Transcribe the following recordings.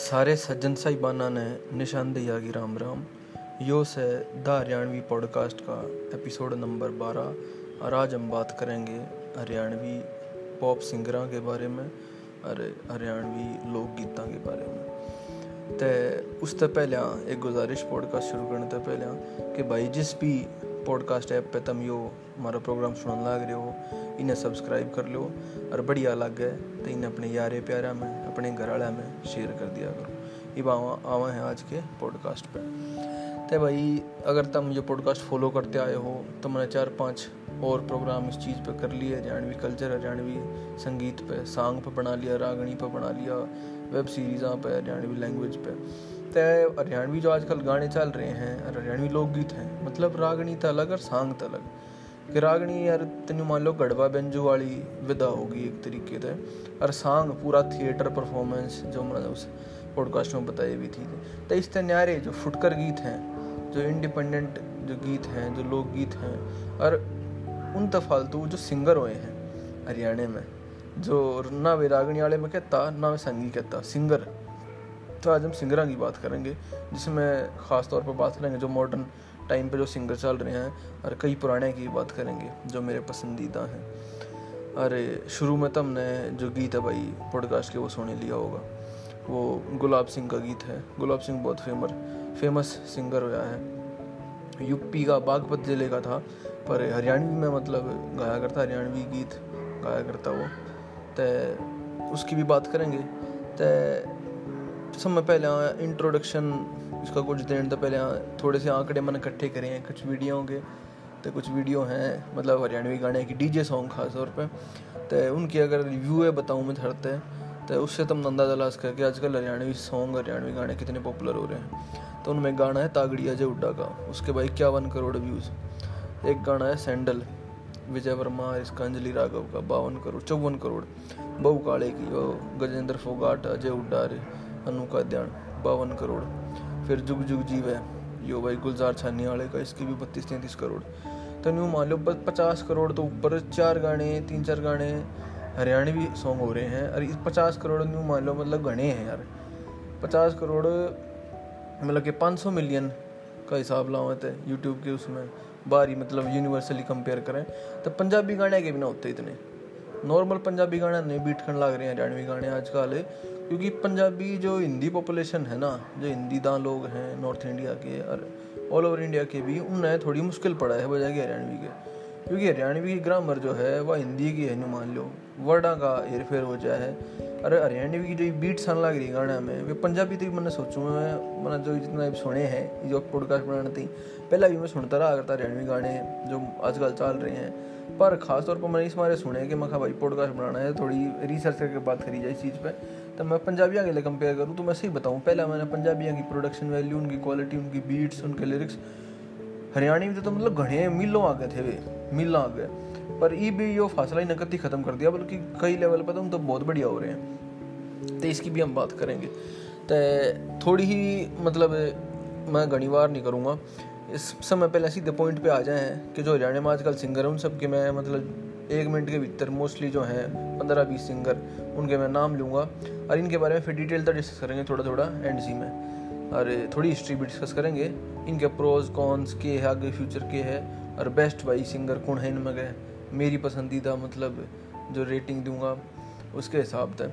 सारे सज्जन साहिबाना ने निशानदेही की राम राम। यो से द हरियाणवी पॉडकास्ट का एपिसोड नंबर 12 और आज हम बात करेंगे हरियाणवी पॉप सिंगरां के बारे में और हरियाणवी लोकगीतां के बारे में। तो उससे पहले एक गुजारिश, पॉडकास्ट शुरू करने से पहले कि भाई जिस भी पॉडकास्ट ऐप पे तुम यो हमारा प्रोग्राम सुनने लग रहे हो इन्हें सब्सक्राइब कर लो और बढ़िया लग है तो इन्हें अपने यारे प्यारा में अपने घरवाले में शेयर कर दिया करो। ये आवा है आज के पॉडकास्ट पे। तो भाई अगर तुम जो पॉडकास्ट फॉलो करते आए हो तो मैंने 4-5 और प्रोग्राम इस चीज़ पे कर लिए, हरियाणवी कल्चर, हरियाणवी संगीत पे, सांग पे बना लिया, रागणी पे बना लिया, वेब सीरीज़ां पे, हरियाणवी लैंग्वेज पे। तो हरियाणवी जो आजकल गाने चल रहे हैं और हरियाणवी लोकगीत हैं, मतलब रागणी तो अलग और सांग तो अलग। कि रागणी यार तेन मान लो गड़वा बेंजू वाली विदा होगी एक तरीके से, और सांग पूरा थिएटर परफॉर्मेंस जो मैंने उस पॉडकास्ट में बताई भी थी। तो इस तरह न्यारे जो फुटकर गीत हैं, जो इंडिपेंडेंट जो गीत हैं, जो लोकगीत हैं, और उन तफालतू जो सिंगर हुए हैं हरियाणा में, जो ना वे रागणी वाले में कहता ना वे संगी कहता, सिंगर। तो आज हम सिंगरां की बात करेंगे, जिसमें ख़ास तौर पर बात करेंगे जो मॉडर्न टाइम पे जो सिंगर चल रहे हैं और कई पुराने की बात करेंगे जो मेरे पसंदीदा हैं। अरे शुरू में तुमने जो गीत है भाई पॉडकास्ट के वो सुने लिया होगा, वो गुलाब सिंह का गीत है। गुलाब सिंह बहुत फेमस सिंगर हुआ है, यूपी का बागपत ज़िले का था पर हरियाणवी में मतलब गाया करता, हरियाणवी गीत गाया करता वो। तो उसकी भी बात करेंगे। तो समय पहले इंट्रोडक्शन इसका कुछ देर तो पहले थोड़े से आंकड़े मैंने इकट्ठे करे हैं, कुछ वीडियो के तो कुछ वीडियो हैं मतलब हरियाणवी गाने की, डीजे सॉन्ग खास तौर पे। तो उनकी अगर रिव्यू है बताऊँ मैं थरते तो उससे तुम अंदाजा लगा सके कि आजकल हरियाणवी सॉन्ग, हरियाणवी गाने कितने पॉपुलर हो रहे हैं। तो उनमें गाना है तागड़िया जे उड्डा का, उसके भाई 51 करोड़ व्यूज़। एक गाना है सैंडल, विजय वर्मा और इसका अंजलि राघव का, 52 करोड़, 54 करोड़। बहु काले की वो गजेंद्र फोगाट, अजय उड्डा, अनु काद्यान, 52 करोड़। फिर जुग जुग जीव है यो भाई गुलजार छानीवाले का, इसकी भी 32-33 करोड़। तो यूँ मान लो 50 करोड़ तो ऊपर 3-4 गाने हरियाणवी सॉन्ग हो रहे हैं। और इस 50 करोड़ न्यू मान लो मतलब घने हैं यार, 50 करोड़ मतलब कि 500 मिलियन का हिसाब लाओ तो यूट्यूब के उसमें बारी मतलब यूनिवर्सली कंपेयर करें तो पंजाबी गाने के बिना होते इतने नॉर्मल पंजाबी गाने नहीं बीट करने लग रहे हैं हरियाणवी गाने आजकल। क्योंकि पंजाबी जो हिंदी पॉपुलेशन है ना, जो हिंदी दान लोग हैं नॉर्थ इंडिया के और ऑल ओवर इंडिया के भी, उन्हें थोड़ी मुश्किल पड़ा है बजाय कि हरियाणवी के। क्योंकि हरियाणवी की ग्रामर जो है वह हिंदी की है, यूँ मान लो वर्डा का हेरफेर हो जाए है। अरे हरियाणवी की जो बीट सन लग रही है गाने में वे पंजाबी तो मैंने सोचूँ मैंने जो जितना सुने हैं जो पॉडकास्ट बनाने थी पहला भी मैं सुनता रहा करता हरियाणवी गाने जो आजकल चल रहे हैं। पर खास तौर पर मैंने इस बारे सुने कि मैं भाई पॉडकास्ट बनाना है, थोड़ी रिसर्च करके बात करी जाए इस चीज़ पर। तो मैं पंजाबियों के लिए कंपेयर करूँ तो मैं सही बताऊँ, पहला मैंने पंजाबियों की प्रोडक्शन वैल्यू, उनकी क्वालिटी, उनकी बीट्स, उनके लिरिक्स हरियाणवी तो मतलब घने मीलों आ गए थे वे मिलना आ गया। पर ये भी यो फासला ही नकद ही ख़त्म कर दिया, बल्कि कई लेवल पर तो बहुत बढ़िया हो रहे हैं। तो इसकी भी हम बात करेंगे। तो थोड़ी ही मतलब मैं घनी वार नहीं करूँगा, इस समय पहले सीधे पॉइंट पे आ जाए कि जो हरियाणा में आजकल सिंगर हैं उन सब के मैं मतलब 1 मिनट के भीतर मोस्टली जो हैं 15-20 सिंगर उनके मैं नाम लूँगा और इनके बारे में फिर डिटेल तक डिस्कस करेंगे थोड़ा एंड सी में, और थोड़ी हिस्ट्री भी डिस्कस करेंगे इनके प्रोज कॉन्स के है, आगे फ्यूचर के है, और बेस्ट भाई सिंगर कौन है इनमें गए, मेरी पसंदीदा मतलब जो रेटिंग दूंगा उसके हिसाब से।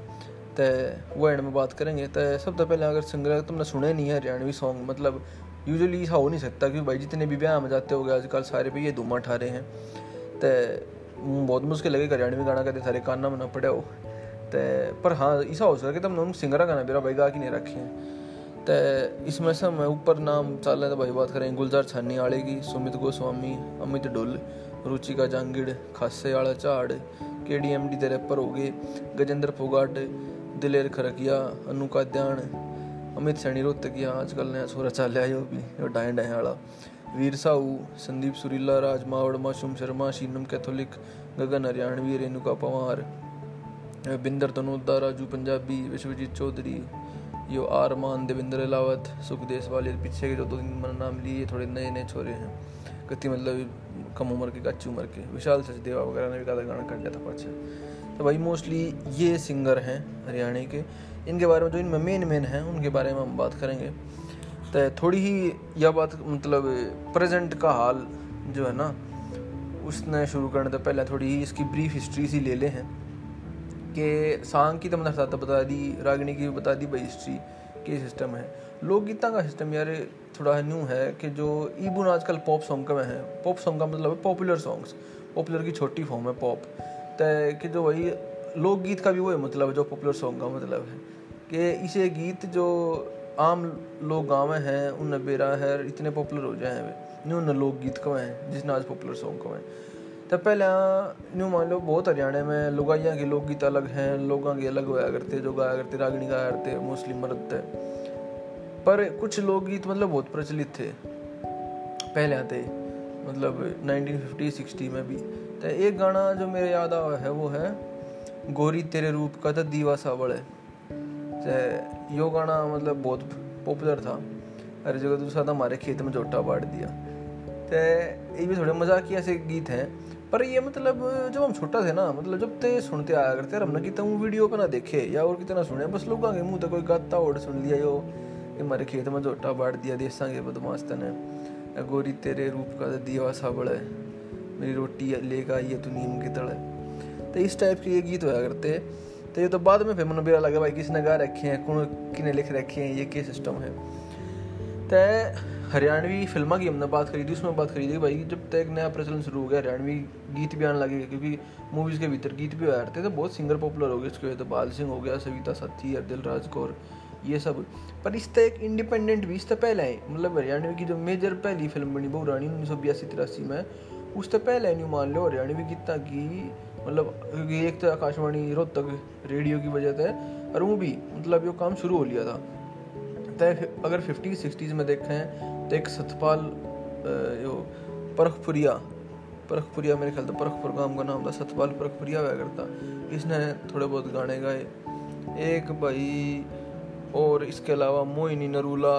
तो वो एंड में बात करेंगे। तो सबसे पहले अगर सिंगर तुमने सुने नहीं है हरियाणवी सॉन्ग, मतलब यूजुअली ऐसा हो नहीं सकता क्योंकि भाई जितने भी ब्याह में जाते हो गए आजकल सारे पे ये धूमा ठा रहे हैं। तो बहुत मुश्किल लगे हरियाणवी गाना कहते सारे काना में ना पड़े हो। तो पर हाँ ऐसा हो सके तुमने उन सिंगरा गाना बेरा भाई गा कि नहीं रखे हैं। तो इसमें से मैं ऊपर नाम चाले तो भाई बात करें गुलजार छानीवाले की, सुमित गोस्वामी, अमित ढुल, रुचिका जांगिड़, खासे वाला झाड़, KDMD के रैपर हो गए, गजेंद्र फोगाट, दिलेर खरकिया, अनु काद्यान, अमित सैनी रोहतकिया आजकल नया सोरा चाल है भी और डाएँ वाला, वीर साहू, संदीप सुरीला, राज मावड़, मासूम शर्मा, शीनम कैथोलिक, गगन हरियाणवी, रेणुका पंवार, बिंदर तनोदा, राजू पंजाबी, विश्वजीत चौधरी, यो आरमान, देवेंद्र अहलावत, सुख देश वाले, पीछे के जो 2-3 नाम लिए थोड़े नए नए छोरे हैं गति मतलब कम उम्र के कच्ची उम्र के, विशाल सचदेवा वगैरह ने भी गाना गाना कर दिया था पाछे। तो भाई मोस्टली ये सिंगर हैं हरियाणा के, इनके बारे में जो इनमें मेन हैं उनके बारे में हम बात करेंगे। तो थोड़ी ही यह बात मतलब प्रेजेंट का हाल जो है ना उसने शुरू करने से पहले थोड़ी ही इसकी ब्रीफ हिस्ट्री सी ले हैं कि सांग की तो मैंने साथ बता दी, रागिनी की बता दी भाई हिस्ट्री के सिस्टम है। लोकगीता का सिस्टम यार थोड़ा न्यू है कि जो ईबुन आजकल पॉप सॉन्ग का में है। पॉप सॉन्ग का मतलब है पॉपुलर सॉन्ग्स, पॉपुलर की छोटी फॉर्म है पॉप। तय कि जो वही लोकगीत का भी वही मतलब है जो पॉपुलर सॉन्ग का मतलब है कि इसे गीत जो आम लोग गाँव में हैं उन बेरा है इतने पॉपुलर हो जाए वे न्यू न लोकगीत का हैं जिसने आज पॉपुलर सॉन्ग का हैं। तब पहले न्यू मान लो बहुत हरियाणा में लुगाइयाँ के लोकगीत अलग हैं, लोगों के अलग होया करते जो गाया करते, रागिनी गाया करते मोस्टली मर्द थे। पर कुछ लोकगीत मतलब बहुत प्रचलित थे पहले आते मतलब 1950-60 में भी। तो एक गाना जो मेरे याद आया है वो है गोरी तेरे रूप का तो दीवा सावड़ है। तो यो गाना मतलब बहुत पॉपुलर था हर जगह। दूसरा था हमारे खेत में जोटा बांट दिया। तो ये भी थोड़े मजाकिया से गीत हैं, पर ये मतलब जब हम छोटा थे ना मतलब जब ते सुनते आया करते हमने कितना वीडियो पर ना देखे या और कितना सुने, बस लोगों के मुँह तो कोई गाता और सुन लिया यो मारे खेत में जोटा बांट दिया देसा के बदमाशता ने, गोरी तेरे रूप का दीवा सावड़ है, मेरी रोटी लेगा ये तो नीम की तड़ है। तो इस टाइप के ये गीत होया करते। तो ये तो बाद में फिर मन बेरा लगा भाई किसने गा रखे हैं, कौन किने लिख रखे हैं, ये क्या सिस्टम है। तय हरियाणवी फिल्मा की हमने बात करी थी, उसमें बात करी थी भाई जब तय एक नया प्रचलन शुरू हो गया हरियाणवी गीत भी आने लगे क्योंकि मूवीज़ के भीतर गीत भी आया करते। तो बहुत सिंगर पॉपुलर हो गए इसकी वजह से, बाल सिंह हो गया, सविता साथी और दिलराज कौर ये सब। पर इस तरह एक इंडिपेंडेंट भी इस तरह पहले है मतलब हरियाणवी की जो मेजर पहली फिल्म बनी वो रानी 1982-83 में, उस तरह पहले न्यू मान लो हरियाणवी गीता की मतलब एक तो आकाशवाणी रोहतक रेडियो की वजह से और वो भी मतलब ये काम शुरू हो लिया था। तो अगर 50-60s में देखें तो एक सतपाल जो परखपुरिया मेरे ख्याल तो परखपुर गांव का नाम था, सतपाल परखपुरिया हुआ करता, इसने थोड़े बहुत गाने गाए एक भाई। और इसके अलावा मोहिनी नरूला,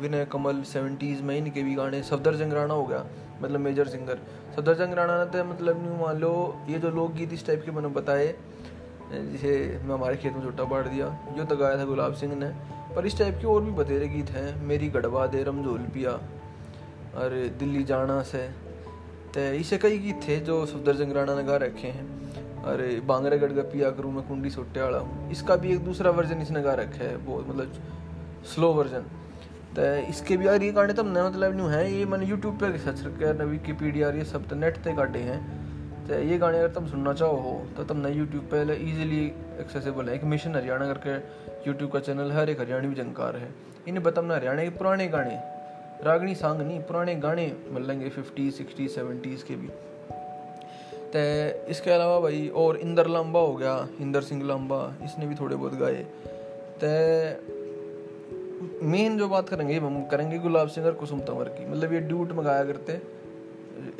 विनय कमल 70s में इनके भी गाने। सफदर जंगराना हो गया मतलब मेजर सिंगर सफदर जंगराना थे मतलब न्यू मान लो ये जो लोकगीत इस टाइप के मैंने बताए जिसे मैं हमारे खेत में छोटा बांट दिया जो तो गाया था गुलाब सिंह ने, पर इस टाइप के और भी बतेरे गीत हैं, मेरी गढ़वा दे रमझोल पिया और दिल्ली जाना से। तो इसे कई गीत थे जो सफदर जंगराना ने गा रखे हैं। अरे बांगरा गढ़ का पिया करूँ मैं कुंडी सोटे वाला हूँ, इसका भी एक दूसरा वर्जन इसने गा रखा है वो मतलब स्लो वर्जन। तो इसके भी यार ये गाने तो हमने मतलब न्यू है ये मैंने यूट्यूब पे सर्च किया ना विकीपीडिया ये सब तो नेट पे काटे हैं। तो ये गाने अगर तुम सुनना चाहो हो तो तुमने यूट्यूब पर ईजिली एक्सेसिबल है। एक मिशन हरियाणा करके यूट्यूब का चैनल है, एक हरियाणवी जंकार है, इन्हें बताना हरियाणा के पुराने गाने रागनी सांग नहीं पुराने गाने मिल लेंगे 50-60-70s के भी। तो इसके अलावा भाई और इंदर लंबा हो गया, इंदर सिंह लंबा, इसने भी थोड़े बहुत गाए। तो मेन जो बात करेंगे हम करेंगे गुलाब सिंह और कुसुम तंवर की, मतलब ये ड्यूट में गाया करते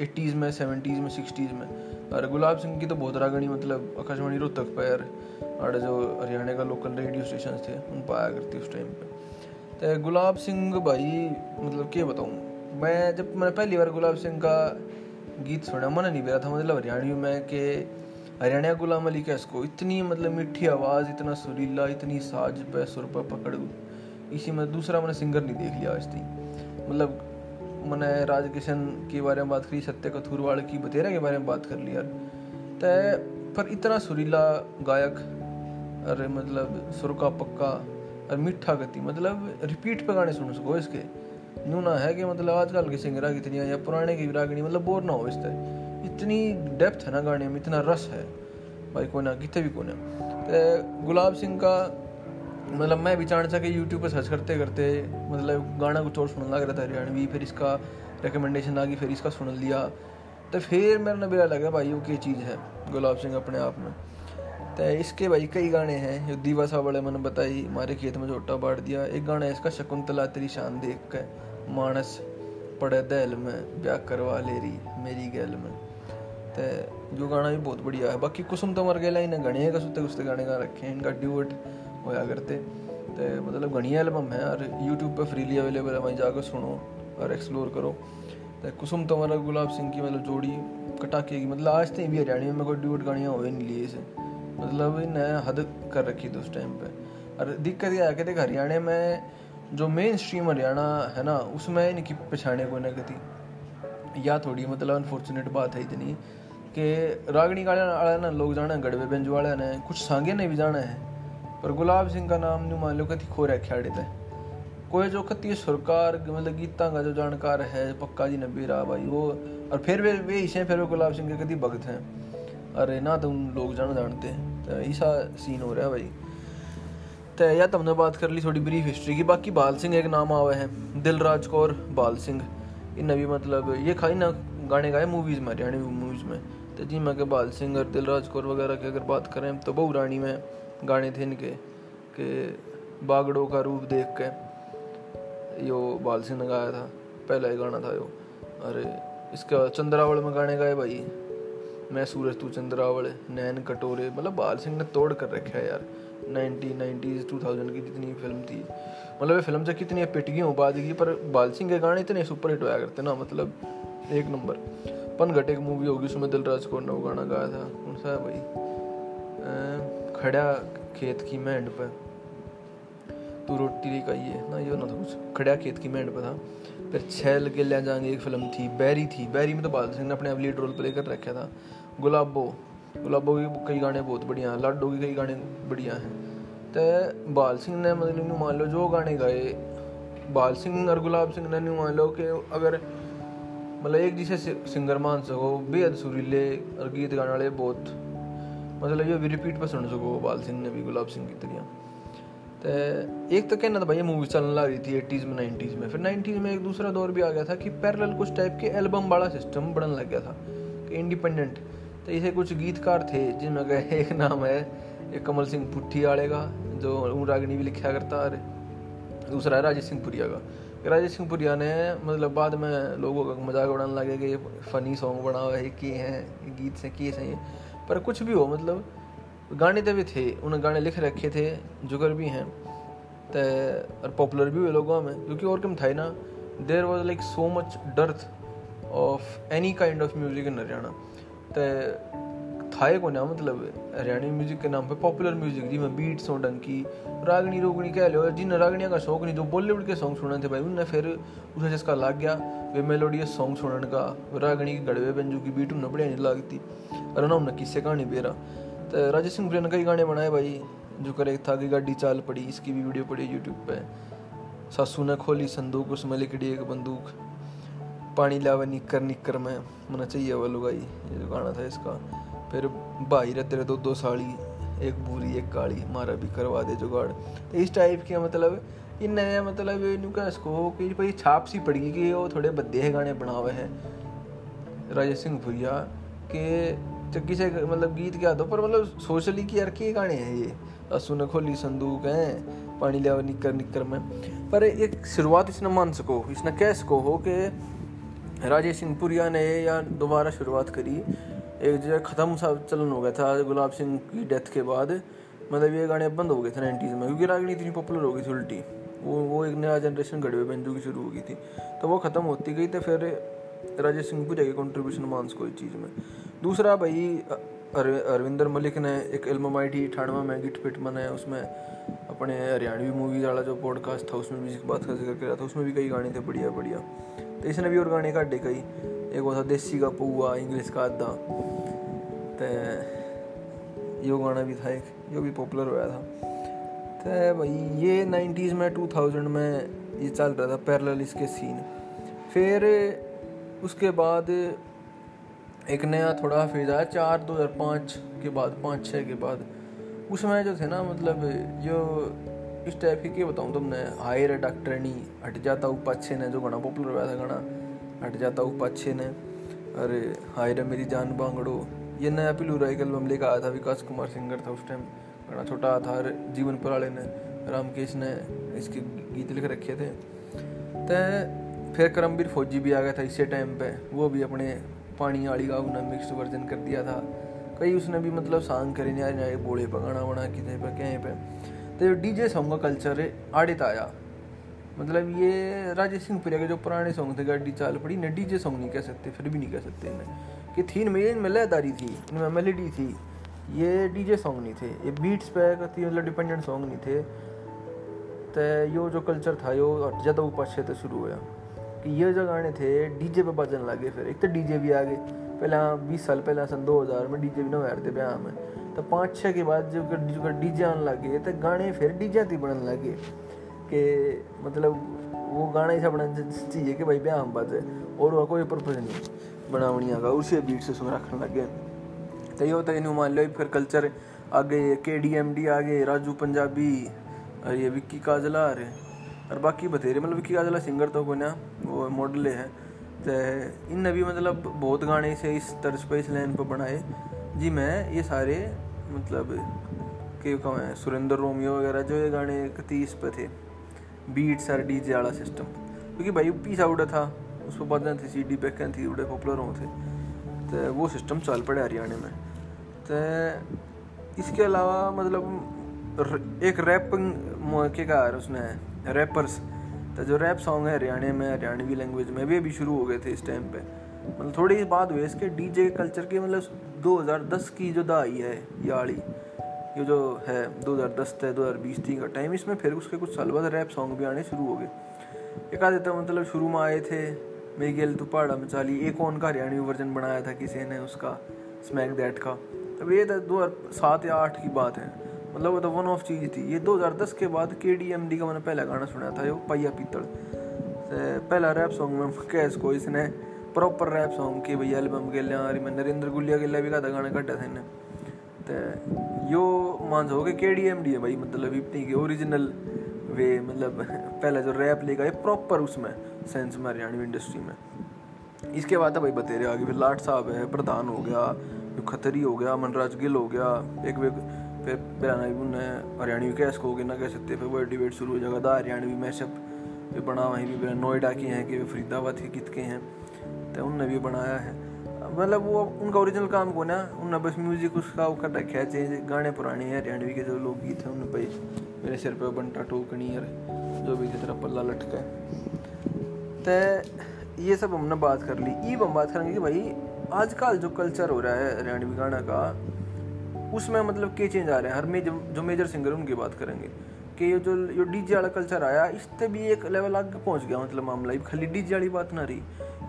80s में 70s में 60s में। और गुलाब सिंह की तो बहुत रागणी मतलब आकाशवाणी रोहतक पर और जो हरियाणा का लोकल रेडियो स्टेशन थे उन पर आया करती उस टाइम पर। तो गुलाब सिंह भाई मतलब क्या बताऊँ मैं, जब मैंने पहली बार गुलाब सिंह का गीत सुना मन नहीं बेरा था मतलब हरियाणवी में कि हरियाणा गुलाम अली का इसको इतनी मतलब मीठी आवाज़, इतना सुरीला, इतनी साज पे सुर पर पकड़, इसी में दूसरा मैंने सिंगर नहीं देख लिया आज तक। मतलब मैंने राजकिशन के बारे में बात करी, सत्य कथूरवाड़ की बतेरा के बारे में बात कर ली यार। तय पर इतना सुरीला गायक अरे मतलब सुर का पक्का और मीठा गति मतलब रिपीट पे गाने सुन सको इसके, न्यू ना है कि मतलब आजकल की सिंगरा कितनी है या पुराने की रागिनी मतलब बोर ना हो इस तरह, इतनी डेप्थ है ना गाने में, इतना रस है भाई कोना कितने भी कोने। तो गुलाब सिंह का मतलब मैं भी चाहता कि यूट्यूब पर सर्च करते करते मतलब गाना कुछ और सुनने लग रहा था हरियाणवी, फिर इसका रिकमेंडेशन आ गई, फिर इसका सुन लिया। तो फिर मेरे ने बेरा लगा भाई वो क्या चीज़ है गुलाब सिंह अपने आप में। तो इसके भाई कई गाने हैं जो दीवा सावड़े मैंने बताई, हमारे खेत में जोटा बांट दिया, एक गाना है इसका शकुंतला तेरी शान देख के मानस पड़े दैल में ब्याह करवा ले रही मेरी गैल में। तो जो गाना भी बहुत बढ़िया है। बाकी कुसुम तंवर गेला इन्हें घने कुसते गाने गा रखे हैं, इनका ड्यूट होया करते। तो मतलब घनी एल्बम है और यूट्यूब पर फ्रीली अवेलेबल है, वहीं जाकर सुनो और एक्सप्लोर करो। कुसुम तंवर और गुलाब सिंह की मतलब जोड़ी कटाके की, मतलब आज तक भी हरियाणा में कोई ड्यूट गाड़ियाँ हो ही नहीं ली इसे, मतलब नया हद कर रखी थी उस टाइम पे। और दिक्कत यह आ कि देख हरियाणा में जो मेन स्ट्रीम हरियाणा है ना उसमें इनकी पहचाने को न कती या थोड़ी मतलब अनफॉर्चुनेट बात है इतनी कि रागनी वाला ना लोग जाना है, गड़बे बेंज वाला ने कुछ सांगे ने भी जाना है, पर गुलाब सिंह का नाम नहीं मान लो कति खो रखा है। कोई जो कति सरकार मतलब गीता का जो जानकार है पक्का जी नबी रहा भाई वो, और फिर वे इसे फिर वे गुलाब सिंह के कति भगत हैं, अरे ना तो उन लोग जाना जानते हैं। तो ऐसा सीन हो रहा है भाई। तो या तुमने बात कर ली थोड़ी ब्रीफ हिस्ट्री की। बाकी बाल सिंह एक नाम आवे हैं, दिलराज कौर, बाल सिंह, इन भी मतलब ये खाई ना गाने गाए मूवीज़ में, हरियाणवी मूवीज़ में। तो जी मैं के बाल सिंह और दिलराज कौर वगैरह की अगर बात करें तो बहु रानी में गाने थे इनके के बागड़ों का रूप देख के यो बाल सिंह ने गाया था, पहला ही गाना था यो। अरे इसका चंद्रावल में गाने गाए भाई, मैं सूरज तू चंद्रावल, नैन कटोरे, मतलब बाल सिंह ने तोड़ कर रखा है यार। 1990s 2000 की जितनी फिल्म थी, मतलब ये फिल्म से कितनी पिटगी उबाद की, पर बाल सिंह के गाने इतने सुपर हिट होया करते ना, मतलब एक नंबर। पनघट एक मूवी होगी उसमें दिलराज कौर ने वो गाना गाया था, कौन सा है भाई, खड़ा खेत की मेंड पर तू रोटी लेकाइए ना, ये ना था कुछ, खड़ा खेत की मेंड पर था। फिर छैल के ले जाएंगे एक फिल्म थी, बैरी थी, बैरी में तो बाल सिंह ने अपने आप लीड रोल प्ले कर रखा था। गुलाबो, गुलाबो के कई गाने बहुत बढ़िया हैं, लाडो के कई गाने बढ़िया हैं। तो बाल सिंह ने मतलब मान लो जो गाने गाए बाल सिंह और गुलाब सिंह ने, नहीं मान लो कि अगर मतलब एक जैसे सिंगर मान सको, बेहद सुरीले और गीत गाने वाले बहुत, मतलब ये भी रिपीट पर सुन सको बाल सिंह ने भी गुलाब सिंह की तरह। तो एक तो कहना था भाई ये मूवीज चलने लग रही थी 80s में 90s में। फिर 90s में एक दूसरा दौर भी आ गया था कि पैरेलल कुछ टाइप के एल्बम वाला सिस्टम बनने लग गया था कि इंडिपेंडेंट। तो इसे कुछ गीतकार थे जिनमें गए, एक नाम है एक कमल सिंह पुट्ठी वाले का जो रागनी भी लिखा करता, अरे दूसरा है राजेश सिंहपुरिया का। राजेश सिंहपुरिया ने मतलब बाद में लोगों का मजाक उड़ाने लगे कि ये फ़नी सॉन्ग बना हुआ है कि हैं गीत से किए सही, पर कुछ भी हो मतलब गाने तो भी थे, उन्हें गाने लिख रखे थे, जुगर भी हैं तो और पॉपुलर भी हुए लोगों में, क्योंकि और कम था ही ना। There was like so much dearth of any kind of music in Haryana. तो था ही को ना मतलब हरियाणवी म्यूजिक के नाम पे पॉपुलर म्यूजिक जी में बीट्स और डंकी रागनी रोगनी कह लो, जिन रागनिया का शौक नहीं, जो बॉलीवुड के सॉन्ग सुनने थे भाई उनने फिर उसे जिसका लग गया वे मेलोडियस सॉन्ग सुनने का, रागनी के गड़वे बंजू की बीट उन्हें बढ़िया नहीं लगती और ना उन्हें किस्से कहानी बेरा। तो राजेश सिंह प्रियन कई गाने बनाए भाई, जो करे था कि गाड़ी चाल पड़ी, इसकी भी वीडियो पड़ी यूट्यूब पे। सासू ने खोली संदूक उसमें लिकड़ी एक बंदूक, पानी लावा निक्कर निक्कर में मना चाहिए वालू गाई, ये जो गाना था इसका। फिर भाई रे तेरे दो साड़ी, एक बूरी एक काली, मारा भी करवा दे जुगाड़। तो इस टाइप के मतलब इन नया मतलब न्यू क्या इसको कि भाई छाप सी पड़ गई कि वो थोड़े बद्दे गाने बना हुए हैं राजेश सिंहपुरिया के चक्की से, मतलब गीत क्या दो पर मतलब सोशली कि यार के गाने हैं ये, असू ने खोली संदूक हैं, पानी लिया निक्कर निक्कर में। पर एक शुरुआत इसने मान सको, इसने कह सको हो कि राजेश सिंहपुरिया ने या दोबारा शुरुआत करी, एक जगह ख़त्म सा चलन हो गया था गुलाब सिंह की डेथ के बाद, मतलब ये गाने बंद हो गए थे 90s में, क्योंकि रागनी इतनी पॉपुलर हो गई थी उल्टी, वो एक नया जनरेशन गड़वे बंजू की शुरू हो गई थी, तो वो ख़त्म होती गई। तो फिर राजेश सिंहपुरिया की कंट्रीब्यूशन मानस को इस चीज़ में। दूसरा भाई अरविंदर मलिक ने एक एल्बम आई थी 98 में गिट पिट मना, उसमें अपने हरियाणवी मूवीज़ वाला जो पॉडकास्ट था उसमें म्यूजिक बात का जिक्र किया था, उसमें भी कई गाने थे बढ़िया बढ़िया। तो इसने भी और गाने काटे कई, एक वो था देसी का पुआ, इंग्लिश का अद्दा, तो यो गाना भी था एक, जो भी पॉपुलर हुआ था। तो भाई ये 90s में 2000 में ये चल रहा था पैरेलल इसके सीन। फिर उसके बाद एक नया थोड़ा फेज आया 2005 के बाद, 5-6 के बाद, उसमें जो थे ना मतलब जो इस टाइप के बताऊँ तुमने, हाय रे डॉक्टरनी, हट जाता हूँ पाछे ने जो गाना पॉपुलर हुआ था, गाना हट जाता हूँ पाछे ने, अरे हाय रे मेरी जान बांगड़ो, ये नया पिलू राय का एल्बम लेकर आया था, विकास कुमार सिंगर था उस टाइम, गाना छोटा आया था, जीवन पुराले ने, रामकेश ने इसके गीत लिख रखे थे। तो फिर करमवीर फौजी भी आ गया था इसी टाइम पे, वो भी अपने पानी आड़ी गाँव ने मिक्स वर्जन कर दिया था, कई उसने भी मतलब सांग करे नहीं आए बोले पर गाना वाना कितने पर कहीं पर। तो डी जे सॉन्ग का कल्चर आड़े आया, मतलब ये राजेश सिंहपुरिया के जो पुराने सॉन्ग थे, गाड़ी चाल पड़ी, इन्हें डीजे सॉन्ग नहीं कह सकते, फिर भी नहीं कह सकते इन्हें कि थी इनमें लयदारी थी, इनमें मेलेडी थी, ये डीजे सॉन्ग नहीं थे, ये बीट्स पे थी, मतलब डिपेंडेंट सॉन्ग नहीं थे। तो यो जो कल्चर था यो ज़्यादा पाछे तो शुरू होया कि ये जो गाने थे डीजे पे बजन लगे। फिर एक तो डीजे भी आ गए, पहला 20 साल पहला सन 2000 में डीजे भी ना आते ब्याह में, तो 5-6 के बाद जब डीजे आने लगे तो गाने फिर डीजे थी बनने लगे कि मतलब वो गाना ऐसा बनाना चाहिए कि भाई ब्याह में बजे और वह कोई पर्पज नहीं बनावनी आगा, उसी बीट से सुन रखने लगे। तो ये होता है इन्हों मान लो फिर कल्चर आगे KDMD आ गए, राजू पंजाबी और ये विक्की काजला और बाकी बतेरे, मतलब विक्की काजला सिंगर तो कोई ना वो मॉडल है। तो इनने भी मतलब बहुत गाने से इस तर्ज पर इस लाइन पर बनाए जी मैं ये सारे मतलब के कम है सुरेंद्र रोमियो वगैरह जो ये गाने 31 पे थे, बीट सर डीजे वाला सिस्टम, क्योंकि भाई पीसा उड़ा था उसको बदना थी CD पे कहन थी उड़े पॉपुलर हो थे, तो वो सिस्टम चल पड़े हरियाणा में। तो इसके अलावा मतलब एक रैपिंग के कहा उसने रैपर्स, तो जो रैप सॉन्ग है हरियाणा में हरियाणवी लैंग्वेज में भी शुरू हो गए थे इस टाइम पे, मतलब थोड़ी ही बात हुई इसके डीजे कल्चर के, मतलब 2010 की जो दहाई है याली ये जो है 2010 से 2020 तीन का टाइम, इसमें फिर उसके कुछ साल बाद रैप सॉन्ग भी आने शुरू हो गए। एक आधे तो मतलब शुरू में आए थे मेरी गेल तो पहाड़ा में चाली, एक ओन का हरियाणवी वर्जन बनाया था किसी ने उसका स्मैक दैट का, तब ये 2007 या 2008 की बात है, मतलब वो तो वन ऑफ चीज़ थी। ये 2010 के बाद KDMD का मैंने पहला गाना सुना था ये पैया पीतल, पहला रैप सॉन्ग में कैश को इसने प्रॉपर रैप सॉन्ग की भैया एल्बम के लिए मैं नरेंद्र गुलिया के लिए भी गाता गाना काटा था इन्हें। तो यो मान सो कि KDMD है भाई, मतलब इतनी के ओरिजिनल वे मतलब पहला जो रैप लेगा ये प्रॉपर उसमें सेंस में हरियाणवी इंडस्ट्री में। इसके बाद भाई बतेरे आगे फिर लाट साहब है, प्रधान हो गया, खतरी हो गया, मनराज गिल हो गया, एक वे फिर बिरानवी हरियाणवी कैश को ना कह सकते, फिर वो डिबेट शुरू हो जाएगा दा हरियाणवी मैशअप पे बना, वहीं भी नोएडा के हैं कि वे फरीदाबाद के कित के हैं, तो उनने भी बनाया है, मतलब वो उनका ओरिजिनल काम को ना उनने बस म्यूजिक उसका वो कर रखा है, जैसे गाने पुराने हैं हरियाणवी के जो लोकगीत हैं उनने भाई मेरे सिर पे बंटा टोकनी और जो भी की तरह पल्ला लटका है। तो ये सब हमने बात कर ली। अब हम बात करेंगे कि भाई आजकल जो कल्चर हो रहा है हरियाणवी गाना का उसमें मतलब के चेंज आ रहे हैं, हर जो मेजर सिंगर उनकी बात करेंगे कि ये जो ये डीजे वाला कल्चर आया इससे भी एक लेवल आगे पहुंच गया, मतलब मामला खाली डीजे वाली बात ना रही,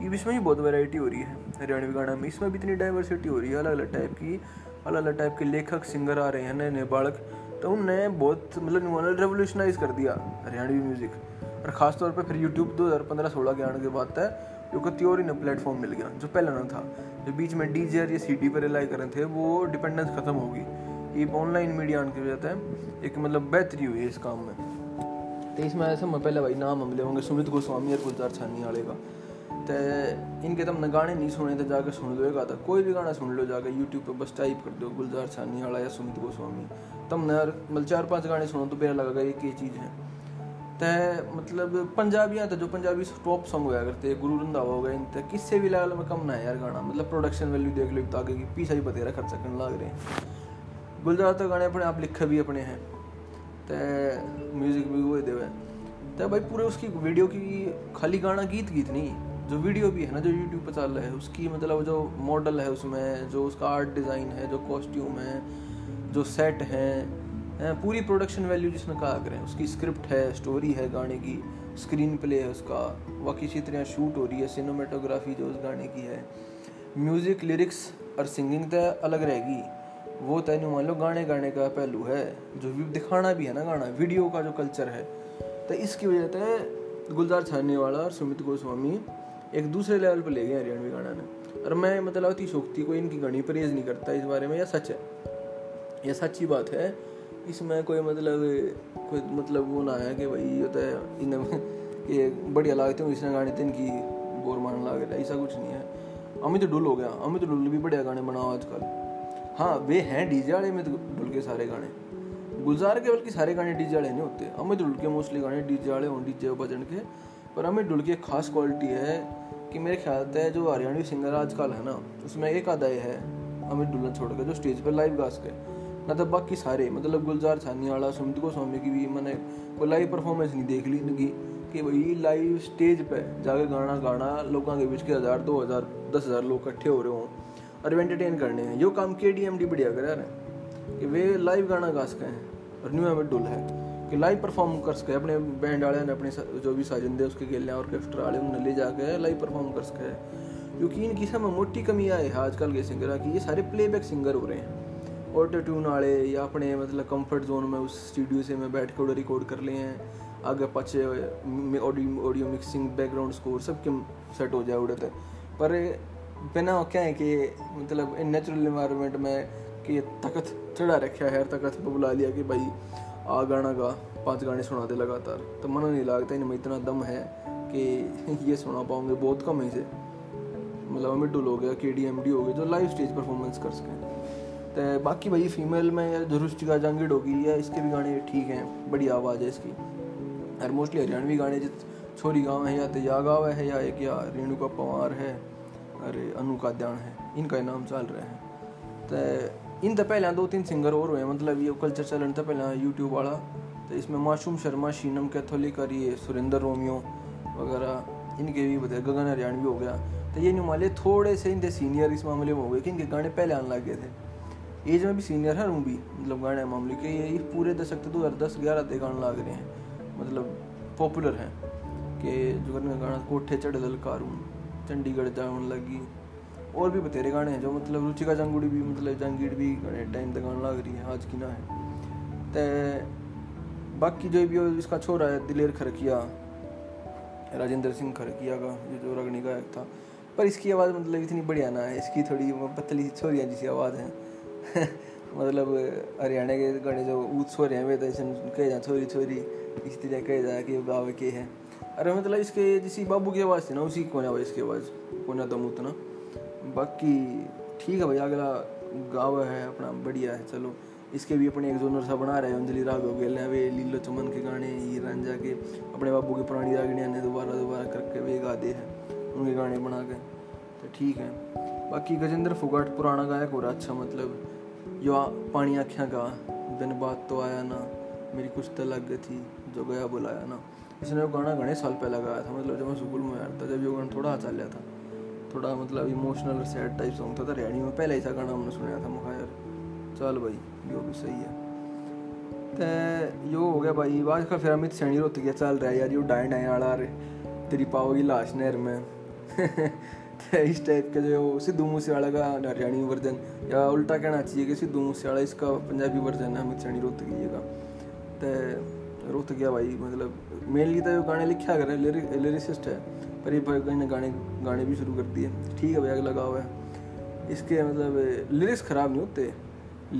ये इसमें भी बहुत वैरायटी हो रही है हरियाणवी गाना में, इसमें भी इतनी डाइवर्सिटी हो रही है, अलग अलग टाइप के लेखक सिंगर आ रहे हैं नए बालक, तो उनने बहुत मतलब रेवोल्यूशनाइज कर दिया हरियाणवी म्यूजिक। और ख़ासतौर पर फिर यूट्यूब 2015-16 के आने के बाद है क्योंकि त्योरी ने प्लेटफॉर्म मिल गया जो पहले ना था, जो बीच में डीजे और ये CD पर रिलाई कर रहे थे वो डिपेंडेंस ख़त्म होगी, ये ऑनलाइन मीडिया आने की वजह से एक मतलब बेहतरी हुई है इस काम में। तो इसमें ऐसे मैं पहले भाई नाम हमले होंगे सुमित गोस्वामी और गुलजार छानीवाले का, तो इनके तुमने गाने नहीं सुने तो जाकर सुन लो, एक कोई भी गाना सुन लो जाकर YouTube पर बस टाइप कर दो गुलजार छानीवाला या सुमित गोस्वामी, तुमने मतलब 4-5 गाने सुनो तो बेरा लगेगा ये चीज़ है। तो मतलब पंजाबियाँ तो जो पंजाबी टॉप सॉन्ग होया करते हैं गुरु रंधावा हो गया, इन तक किससे भी लेवल में कम ना है यार गाना, मतलब प्रोडक्शन वैल्यू देख लो ताकि कि पीछा ही बतेरा खर्चा करने लग रहे हैं। गुलजार तो गाने अपने आप लिखे भी अपने हैं, तो म्यूजिक भी वो देवे, तो भाई पूरे उसकी वीडियो की खाली गाना गीत नहीं, जो वीडियो भी है ना जो यूट्यूब पर चल रहा है उसकी मतलब जो मॉडल है उसमें जो उसका आर्ट डिज़ाइन है, जो कॉस्ट्यूम है, जो सेट है, पूरी प्रोडक्शन वैल्यू जिसने कहा करें, उसकी स्क्रिप्ट है, स्टोरी है गाने की, स्क्रीन प्ले है उसका, वह किसी तरह शूट हो रही है, सिनेमेटोग्राफी जो उस गाने की है, म्यूज़िक लिरिक्स और सिंगिंग तो अलग रहेगी, वो तय नहीं मान लो गाने का पहलू है, जो दिखाना भी है ना गाना, वीडियो का जो कल्चर है। तो इसकी वजह से गुलजार छानीवाला और सुमित गोस्वामी एक दूसरे लेवल पर ले गए हरियाणवी गाना ने। और मैं मतलब अतिशोक्ति को इनकी गानी परहेज नहीं करता इस बारे में, यह सच है, यह सच्ची बात है, इसमें कोई मतलब वो ना है कि भाई ये तो इन्हें बढ़िया लागते हो इसने गाने तो इनकी बोर मारने लग रहा है, ऐसा कुछ नहीं है। अमित ढुल हो गया, अमित ढुल भी बढ़िया गाने बनाओ आजकल, हाँ वे हैं डीजे वाले, अमित ढुल के सारे गाने, गुलजार के बल्कि सारे गाने डीजे वाले नहीं होते, अमित ढुल के मोस्टली गाने डीजे वाले हों, डीजे भजन के। पर अमित ढुल की एक खास क्वालिटी है कि मेरे ख्याल से जो हरियाणवी सिंगर आजकल है ना उसमें एक आधा है अमित ढुल ने छोड़कर जो स्टेज पर लाइव गा सके ना, तो बाकी सारे मतलब गुलजार छानीवाला सुमित गोस्वामी की भी मैंने कोई लाइव परफॉर्मेंस नहीं देख ली इनकी कि वही लाइव स्टेज पे जाके गाना गाना लोगों के बीच के 1000, 2000, 10,000 लोग इकट्ठे हो रहे हों और एंटरटेन करने हैं। यो काम KDMD बढ़िया कर रहे हैं कि वे लाइव गाना गा सकें और न्यू अमित डुल है कि लाइव परफॉर्म कर सके, अपने बैंड वाले ने अपने जो भी साजिंदे उसके खेलने ऑर्केस्ट्रा वाले उन्हें ले जाकर लाइव परफॉर्म कर सके, क्योंकि इनकी सब में मोटी कमी आई है आजकल के सिंगर कि ये सारे प्लेबैक सिंगर हो रहे हैं, ऑटो ट्यून वाले या अपने मतलब कंफर्ट जोन में उस स्टूडियो से मैं बैठ कर रिकॉर्ड कर लिए हैं, आगे पचे ऑडियो मिक्सिंग बैकग्राउंड स्कोर सब के सेट हो जाए उड़ते, पर बिना क्या है कि मतलब इन नेचुरल इन्वायरमेंट में कि तकत चढ़ा रखा है, तकत पर बुला लिया कि भाई आ गाना गा, 5 गाने सुनाते लगातार, तो मन नहीं लगता इनमें इतना दम है कि ये सुना पाऊंगे, बहुत कम है इसे मतलब अमित डुल हो गया, KDMD हो गया जो लाइव स्टेज परफॉर्मेंस कर सकें। तो बाकी भाई फीमेल में जो रुचिका जांगिड होगी या इसके भी गाने ठीक हैं, बड़ी आवाज़ है इसकी, और मोस्टली हरियाणवी गाने जिस छोरी गाँव है या तया गाँव है या एक या रेणुका पंवार है अरे अनु काद्यान है, इनका नाम चल रहे हैं। तो इन तो पहले 2-3 सिंगर और हुए मतलब ये कल्चर चलन तो पहले यूट्यूब वाला, तो इसमें मासूम शर्मा, शीनम कैथोलिक और ये सुरेंद्र रोमियो वगैरह इनके भी बताए, गगन हरियाणवी हो गया। तो ये नुमाले थोड़े से इनके सीनियर इस मामले में हो गए कि इनके गाने पहले आने लग गए थे, एज में भी सीनियर है रूम भी मतलब गाने मामले के ये पूरे दशक तक 2010-11 तक गाने लग रहे हैं मतलब पॉपुलर हैं कि जो गाना कोठे चढ़ दल कारून, चंडीगढ़ जाने लगी और भी बतेरे गाने हैं जो मतलब रुचिका जांगुड़ी भी मतलब जांगीड़ भी गाने टाइम तक गाने लग रही है आज की ना है। तो बाकी जो भी इसका छोरा है दिलेर खरकिया, राजेंद्र सिंह खरकिया का जो रगनी का एक था, पर इसकी आवाज़ मतलब इतनी बढ़िया ना है, इसकी थोड़ी पतली छोरियाँ जिसकी आवाज़ है मतलब हरियाणा के गाने जो ऊत छोरे हैं वे तो कहे जाए छोरी छोरी इस तरह कहे जाए कि गाँव के है, अरे मतलब इसके जिसी बाबू की आवाज़ थी ना उसी कोने आवाज़ इसकी आवाज़ कोना दम उतना। बाकी ठीक है भाई, अगला गाँव है अपना बढ़िया है, चलो इसके भी अपने एक जोनर सा बना रहे हैं अंजलि राघव गेल ने, वे लीलो चमन के गाने ये रांझा के अपने बाबू के पुरानी रागणिया ने दोबारा करके वे गा दे हैं उनके गाने बना के, तो ठीक है। बाकी गजेंद्र फोगाट पुराना गायक हो रहा अच्छा मतलब जो पानी आँखियाँ का दिन बात तो आया ना, मेरी कुछ तो लग गई थी जो गया बुलाया ना, इसने वो गाना घने साल पहले गाया था मतलब जब मैं स्कूल में आया था, जब ये गाना थोड़ा चल गया था, थोड़ा मतलब इमोशनल और सैड टाइप सॉन्ग था, तो रेडियो में पहले ऐसा गाना हमने सुनाया था, मुखा यार चल भाई यो भी सही है। तो यो हो गया भाई, आज का फिर अमित सैनी रोहतकिया चल रहा है यार, यो डाएँ डाएँ आड़ा रे तेरी पाओगी लाश नहर में इस टाइप का जो सिद्धू मूसेवाला का हरियाणवी वर्जन, या उल्टा कहना चाहिए कि सिद्धू मूसेवाला इसका पंजाबी वर्जन है अमित सैनी रोहतकिया का। तो रोहतकिया भाई मतलब मेनली तो गाने लिखा कर लिरिसिस्ट है, पर ये भाई गाने गाने भी शुरू करती है, ठीक है भाई। अगला गाँव है इसके मतलब लिरिक्स ख़राब नहीं होते,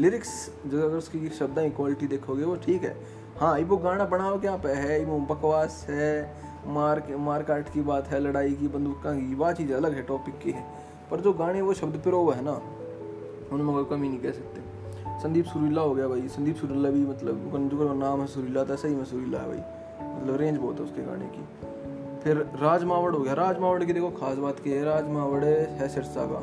लिरिक्स जो अगर उसकी शब्द की क्वालिटी देखोगे वो ठीक है, हाँ ये वो गाना बनाओ क्या पे है, वो बकवास है, मार काट की बात है, लड़ाई की बंदूकों की बात चीज़ अलग है टॉपिक की है, पर जो गाने वो शब्द पर वो है ना उनमें कोई कमी नहीं कह सकते। संदीप सुरीला हो गया भाई, संदीप सुरीला भी मतलब जो नाम है सुरीला था सही में सुरीला है भाई, मतलब रेंज बहुत है उसके गाने की। फिर राज मावड़ हो गया, राज मावड़ की देखो खास बात की है, राज मावड़ है सिरसा का,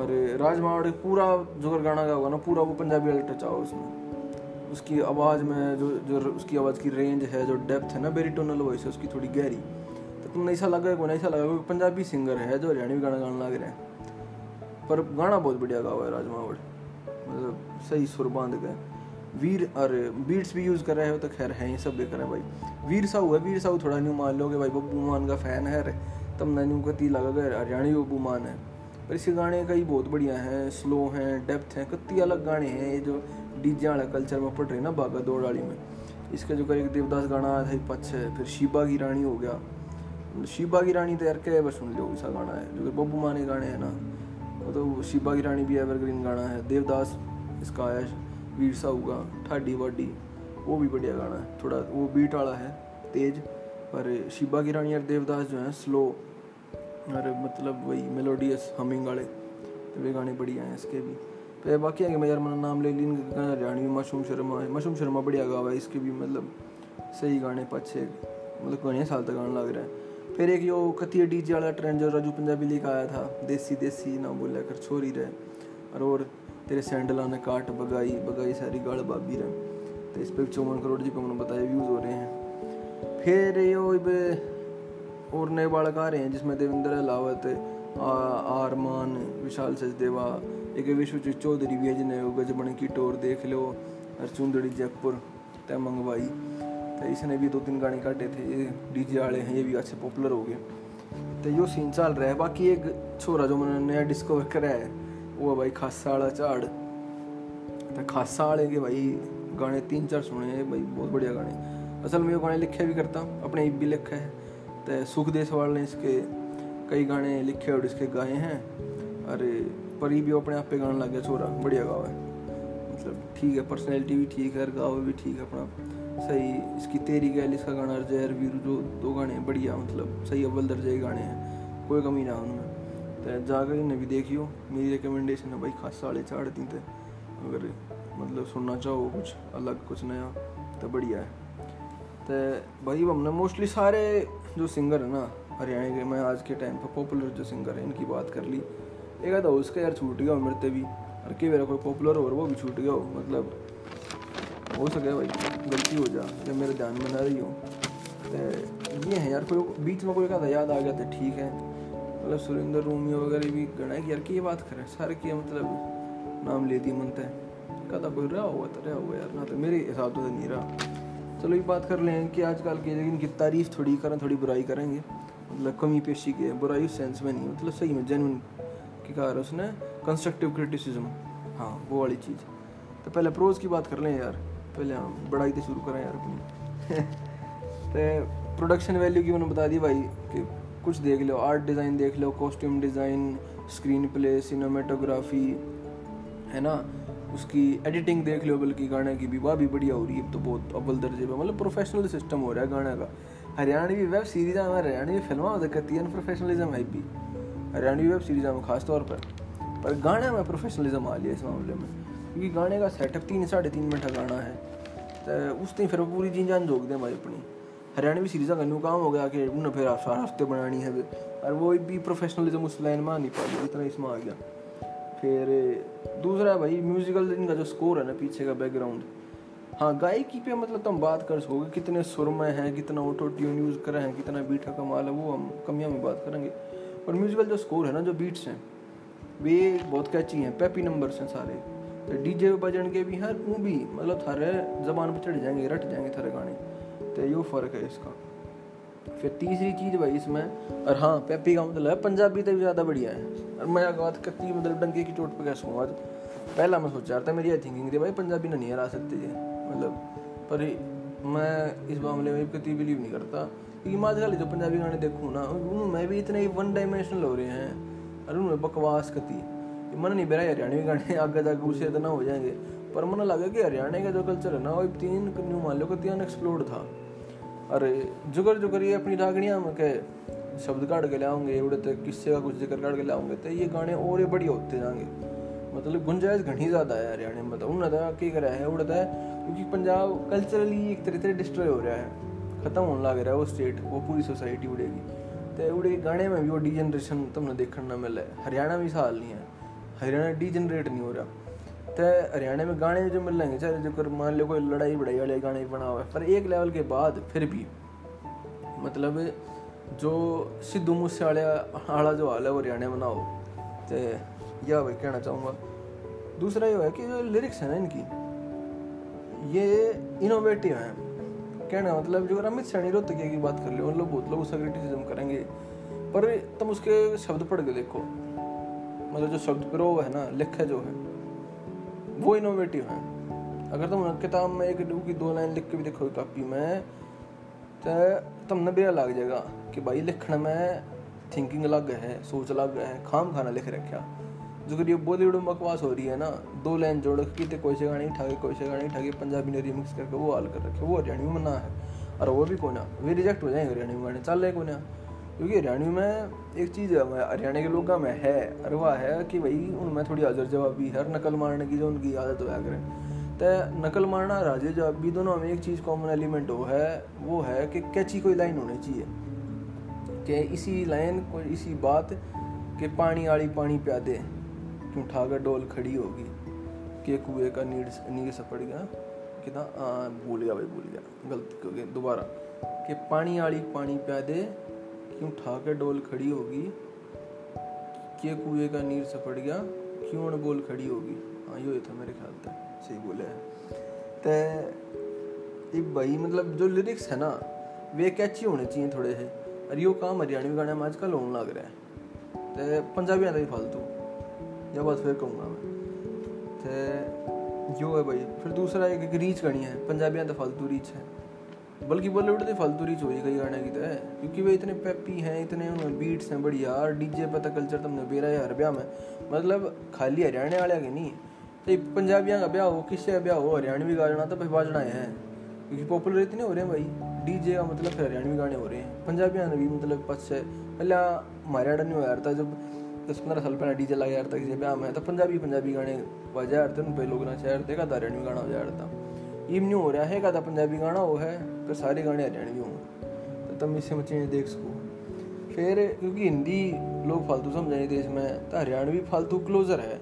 और राज मावड़ पूरा जो गाना होगा ना पूरा वो पंजाबी वाला टच आओ उसमें, उसकी आवाज़ में जो उसकी आवाज़ की रेंज है जो डेप्थ है ना बेरिटोनल वॉइस है उसकी थोड़ी गहरी, तो तुमने ऐसा लगा पंजाबी सिंगर है जो हरियाणवी गाना गाने लग रहे हैं, पर गाना बहुत बढ़िया गावा है राज मावड़, मतलब सही सुर बांध गए। वीर और बीट्स भी यूज़ कर रहे हो तो खैर है ये सब बेकार है भाई। वीर साहू है, वीर साहू थोड़ा न्यू मान लो कि भाई बब्बू मान का फ़ैन है, तब न्यू कती लगा गया हरियाणवी बब्बू मान है, पर इसके गाने कई बहुत बढ़िया हैं, स्लो हैं, डेप्थ हैं, कत्ती अलग गाने हैं ये जो डीजे वाला कल्चर में पड़ रहे ना बागा दौड़ वाली में। इसका जो कर एक देवदास गाना आया था पक्ष है, फिर शिबा की रानी हो गया, शिबा की रानी तो यार क्या है बस सुन लो ऐसा गाना है जो बब्बू माने गाने हैं ना, तो शिबा की रानी भी एवरग्रीन गाना है, देवदास इसका आया, वीर साहू का ठाडी वाडी वो भी बढ़िया गाना है, थोड़ा वो बीट वाला है तेज, पर शिबा की रानी और देवदास जो है स्लो और मतलब वही मेलोडियस हमिंग वाले, तो वे गाने बढ़िया हैं इसके भी। तो बाकी आगे मैं यार मेरा नाम ले लीन हरियाणवी मासूम शर्मा बढ़िया गावा है, इसके भी मतलब सही गाने पाछे मतलब कई साल तक गाना लग रहा है। फिर एक यो कथिया डीजे वाला ट्रेंड जो राजू पंजाबी लेकर आया था, देसी देसी ना बोला कर छोरी रहे और तेरे सैंडला ने काट बगाई बगाई सारी गाल बाबी रहे, तो इस पर 54 करोड़ जी को मैंने बताया व्यूज़ हो रहे हैं। फिर नए बालक आ रहे हैं जिसमें देवेंद्र अहलावत, आरमान, विशाल सचदेवा, एक विश्वजीत चौधरी भी है जिन्हें गजबन की टोर देख लो, चुंदड़ी जयपुर तय मंगवाई, तो इसने भी 2-3 गाने काटे थे। ये डीजे वाले हैं, ये भी अच्छे पॉपुलर हो गए। तो यो सीन चल रहा है। बाकी एक छोरा जो मैंने नया डिस्कवर करा है वो है भाई खासा वाला झाड़। तो खासा वाले के भाई गाने 3-4 सुने हैं भाई, बहुत बढ़िया गाने। असल में ये गाने लिखे भी करता, अपने भी लिखा है। तो सुख देशवाल ने इसके कई गाने लिखे और इसके गाए हैं। अरे पर ये भी अपने आप पे गाने लग गया छोरा, बढ़िया गावा है, मतलब ठीक है, पर्सनैलिटी भी ठीक है और गावा भी ठीक है अपना सही। इसकी तेरी गैल, इसका गाना अर्जैर वीरू, जो 2 गाने बढ़िया, मतलब सही अव्वल दर्जे गाने हैं, कोई कमी ना उनमें। तो जाकर इन्हें भी देखियो, मेरी रिकमेंडेशन है भाई खासा वाले चाड़ दिन थे। अगर मतलब सुनना चाहो कुछ अलग कुछ नया तो बढ़िया है। तो भाई हमने मोस्टली सारे जो सिंगर है ना हरियाणा के, मैं आज के टाइम पर पॉपुलर जो सिंगर है इनकी बात कर ली। एक आधा उसका यार छूट गया मरते भी, और कि मेरा कोई पॉपुलर और वो भी छूट गया हो, मतलब हो सके भाई गलती हो जा या मेरे ध्यान में ना रही हो। तो ये है यार, कोई बीच में कोई कहता याद आ गया तो ठीक है, मतलब सुरेंद्र रूमिया वगैरह भी गणा कि यार की ये बात करें सारे की, मतलब नाम लेती मनता है कहता कोई रहा हुआ तो रहा हुआ यार, ना तो मेरे हिसाब से नहीं रहा। चलो ये बात कर लें कि आजकल के, लेकिन इनकी तारीफ थोड़ी करें थोड़ी बुराई करेंगे, मतलब कमी पेशी की है बुराई उस सेंस में नहीं, मतलब सही में जेन्युइन की कहा रहा उसने, कंस्ट्रक्टिव क्रिटिसिज्म, हाँ वो वाली चीज़। तो पहले प्रोज की बात कर लें यार, पहले हाँ बढ़ाई तो शुरू करें यार अपनी। तो प्रोडक्शन वैल्यू की मैंने बता दी भाई कि कुछ देख लो, आर्ट डिज़ाइन देख लो, costume design, screenplay, cinematography है ना, उसकी एडिटिंग देख लो, बल्कि गाने की भी वाह भी बढ़िया हो रही है तो बहुत अव्वल दर्जे पे, मतलब प्रोफेशनल सिस्टम हो रहा है गाने का। हरियाणवी वेब सीरीज़ में, हरियाणवी फिल्मों में दिक्कत है प्रोफेशनलिज्म है भी, हरियाणवी वेब सीरीज़ में खास तौर पर गाने में प्रोफेशनलिज्म आ लिया इस मामले में, क्योंकि गाने का सेटअप 3-3.5 मिनट का गाना है तो उसने फिर पूरी जी जान झोंक दें भाई अपनी। हरियाणवी सीरीज़ का न्यू काम हो गया कि उन्हें फिर सारा हफ्ते बनानी है, और वो भी प्रोफेशनलिज्म उस लाइन में नहीं पा रही इतना इसमें आ गया। फिर दूसरा भाई म्यूज़िकल, इनका जो स्कोर है ना पीछे का बैकग्राउंड, हाँ गायकी पे मतलब तुम बात कर सकोगे कितने सुर में है, कितना ऑटो ट्यून यूज़ करा है, कितना बीट का कमाल है, वो हम कमियाँ में बात करेंगे। और म्यूज़िकल जो स्कोर है ना, जो बीट्स हैं वे बहुत कैची हैं, पैपी नंबर्स हैं सारे, तो डीजे बजन के भी हैं, वो भी मतलब थारे जबान पर चढ़ जाएंगे, रट जाएंगे थारे गाने, तो यो फ़र्क है इसका। फिर तीसरी चीज़ भाई इसमें, और हाँ पैपी का मतलब पंजाबी तो ज़्यादा बढ़िया है, और मैं बात करती मतलब डंके की चोट पर कैसे हूँ आज, पहला मैं सोच रहा था मेरी ये थिंकिंग थी भाई पंजाबी ना नहीं हरा सकते ये, मतलब पर मैं इस मामले में कतई बिलीव नहीं करता, क्योंकि मैं आजकल जो पंजाबी गाने देखूँ ना उनमें भी इतने वन डायमेंशनल हो रहे हैं, और उनमें बकवास कती मन नहीं बेरा हरियाणवी गाने आगे जाकर गुस्से तो ना हो जाएंगे। पर मन लगा कि हरियाणा का जो कल्चर है ना वो 3 न्यू मान लो कती अनएक्सप्लोर्ड था, अरे जुगर जुगर ये अपनी रागणिया में के शब्द काट के लाओगे, उड़े तक किस्से का कुछ जिक्र काट के लाओगे तो ये गाने और ये बढ़िया होते जाएंगे, मतलब गुंजाइश घनी ज़्यादा है हरियाणा में, मतलब उन्होंने क्या करा है उड़ता है, क्योंकि पंजाब कल्चरली एक तरह से डिस्ट्रॉय हो रहा है, ख़त्म होने लग रहा है वो स्टेट, वो पूरी सोसाइटी उड़ेगी। तो उड़े गाने में भी वो डीजनरेशन तुमने देखने न मिले, हरियाणा में साल नहीं है, हरियाणा डीजनरेट नहीं हो रहा। तो हरियाणा में गाने जो मिल लेंगे चाहे जो मान लो कोई लड़ाई बड़ाई वाले गाने बना हुआ है, पर एक लेवल के बाद फिर भी मतलब जो सिद्धू मूसेवाला जो हाल है वो हरियाणा में ना हो, तो यह भाई कहना चाहूँगा। दूसरा ये है कि जो लिरिक्स है ना इनकी ये इनोवेटिव हैं, कहना मतलब जो अमित सैनी रोहतकिया की बात कर लो, मतलब बहुत लोग उसका क्रिटिसिज्म करेंगे, पर तुम उसके शब्द पढ़ के देखो, मतलब जो शब्द पर वो है ना लिखा जो है वो इनोवेटिव है। अगर तुम किताब में एक की 2 लाइन लिख के भी देखो कापी में तो तुमने बेरा लग जाएगा कि भाई लिखने में थिंकिंग अलग है, सोच अलग है, खाम खाना लिख रखा। जो कि ये बॉलीवुड में बकवास हो रही है ना, 2 लाइन जोड़ के तो कोई से गाने उठा के पंजाबी ने रिमिक्स करके वो हाल कर रखे, वो हरियाणवी में ना है, और वो भी कोना वे रिजेक्ट हो जाएंगे हरियाणवी गाने चल रहे कोना, क्योंकि हरियाणवी में एक चीज़ हरियाणा के लोगों में है अरवा है कि भाई उनमें थोड़ी आज़र जवाबी है, नकल मारने की जो उनकी आदत होया करें, तो नकल मारना राजे जवाबी दोनों में एक चीज़ कॉमन एलिमेंट हो है, वो है कि कैची कोई लाइन होनी चाहिए कि इसी लाइन को इसी बात के पानी आड़ी पानी प्यादे क्यों ठाकर डोल खड़ी होगी के कुएँ का नीड सपड़ गया कि भूल गया गलती दोबारा कि पानी आली पानी प्या दे क्यों ठा के डोल खड़ी होगी, के कुएं का नीर सपड़ गया क्यों अणबोल खड़ी होगी। हाँ यो था मेरे ख्याल से सही बोले है। तो भाई मतलब जो लिरिक्स है ना वे कैची होने चाहिए थोड़े से, और यो काम हरियाणवी गाने में आजकल होने लग रहा है, तो पंजाबी आता ही फालतू यह बात फिर कहूँगा मैं। तो यो है भाई। फिर दूसरा एक रीच गानी है, पंजाबी तो फालतू रीच है, बल्कि बॉलीवुड तो फालतू रीच हो गई कई गाने की, तो है क्योंकि वे इतने पेपी हैं, इतने बीट्स हैं बढ़िया, और डीजे पता कल्चर तुमने बेरा यार ब्याह में, मतलब खाली हरियाणा वाले के नहीं, तो पंजाबियाँ का ब्याह हो किससे का ब्याह हो हरियाणवी गाना तो भाई बाजना है, क्योंकि पॉपुलर इतने हो रहे हैं भाई डीजे का, मतलब फिर हरियाणवी गाने हो रहे हैं, पंजाबियाँ भी मतलब पक्ष है। पहले हमारे यहाँ नहीं हो रहा था, जब 10-15 साल पहले डीजे लगा यार था किसी ब्याह में, तो पंजाबी गाने बजा रहे थे, उन पर लोग नचा रहे थे, कहता हरियाणवी गाना बजा रहा था, ये न्यू हो रहा है कहता पंजाबी गाना वो है, पर सारे गाने हरियाणवी होंगे, तो तुम इससे मचे देख सको। फिर क्योंकि हिंदी लोग फालतू समझाएंगे देश में, तो हरियाणवी फालतू क्लोजर है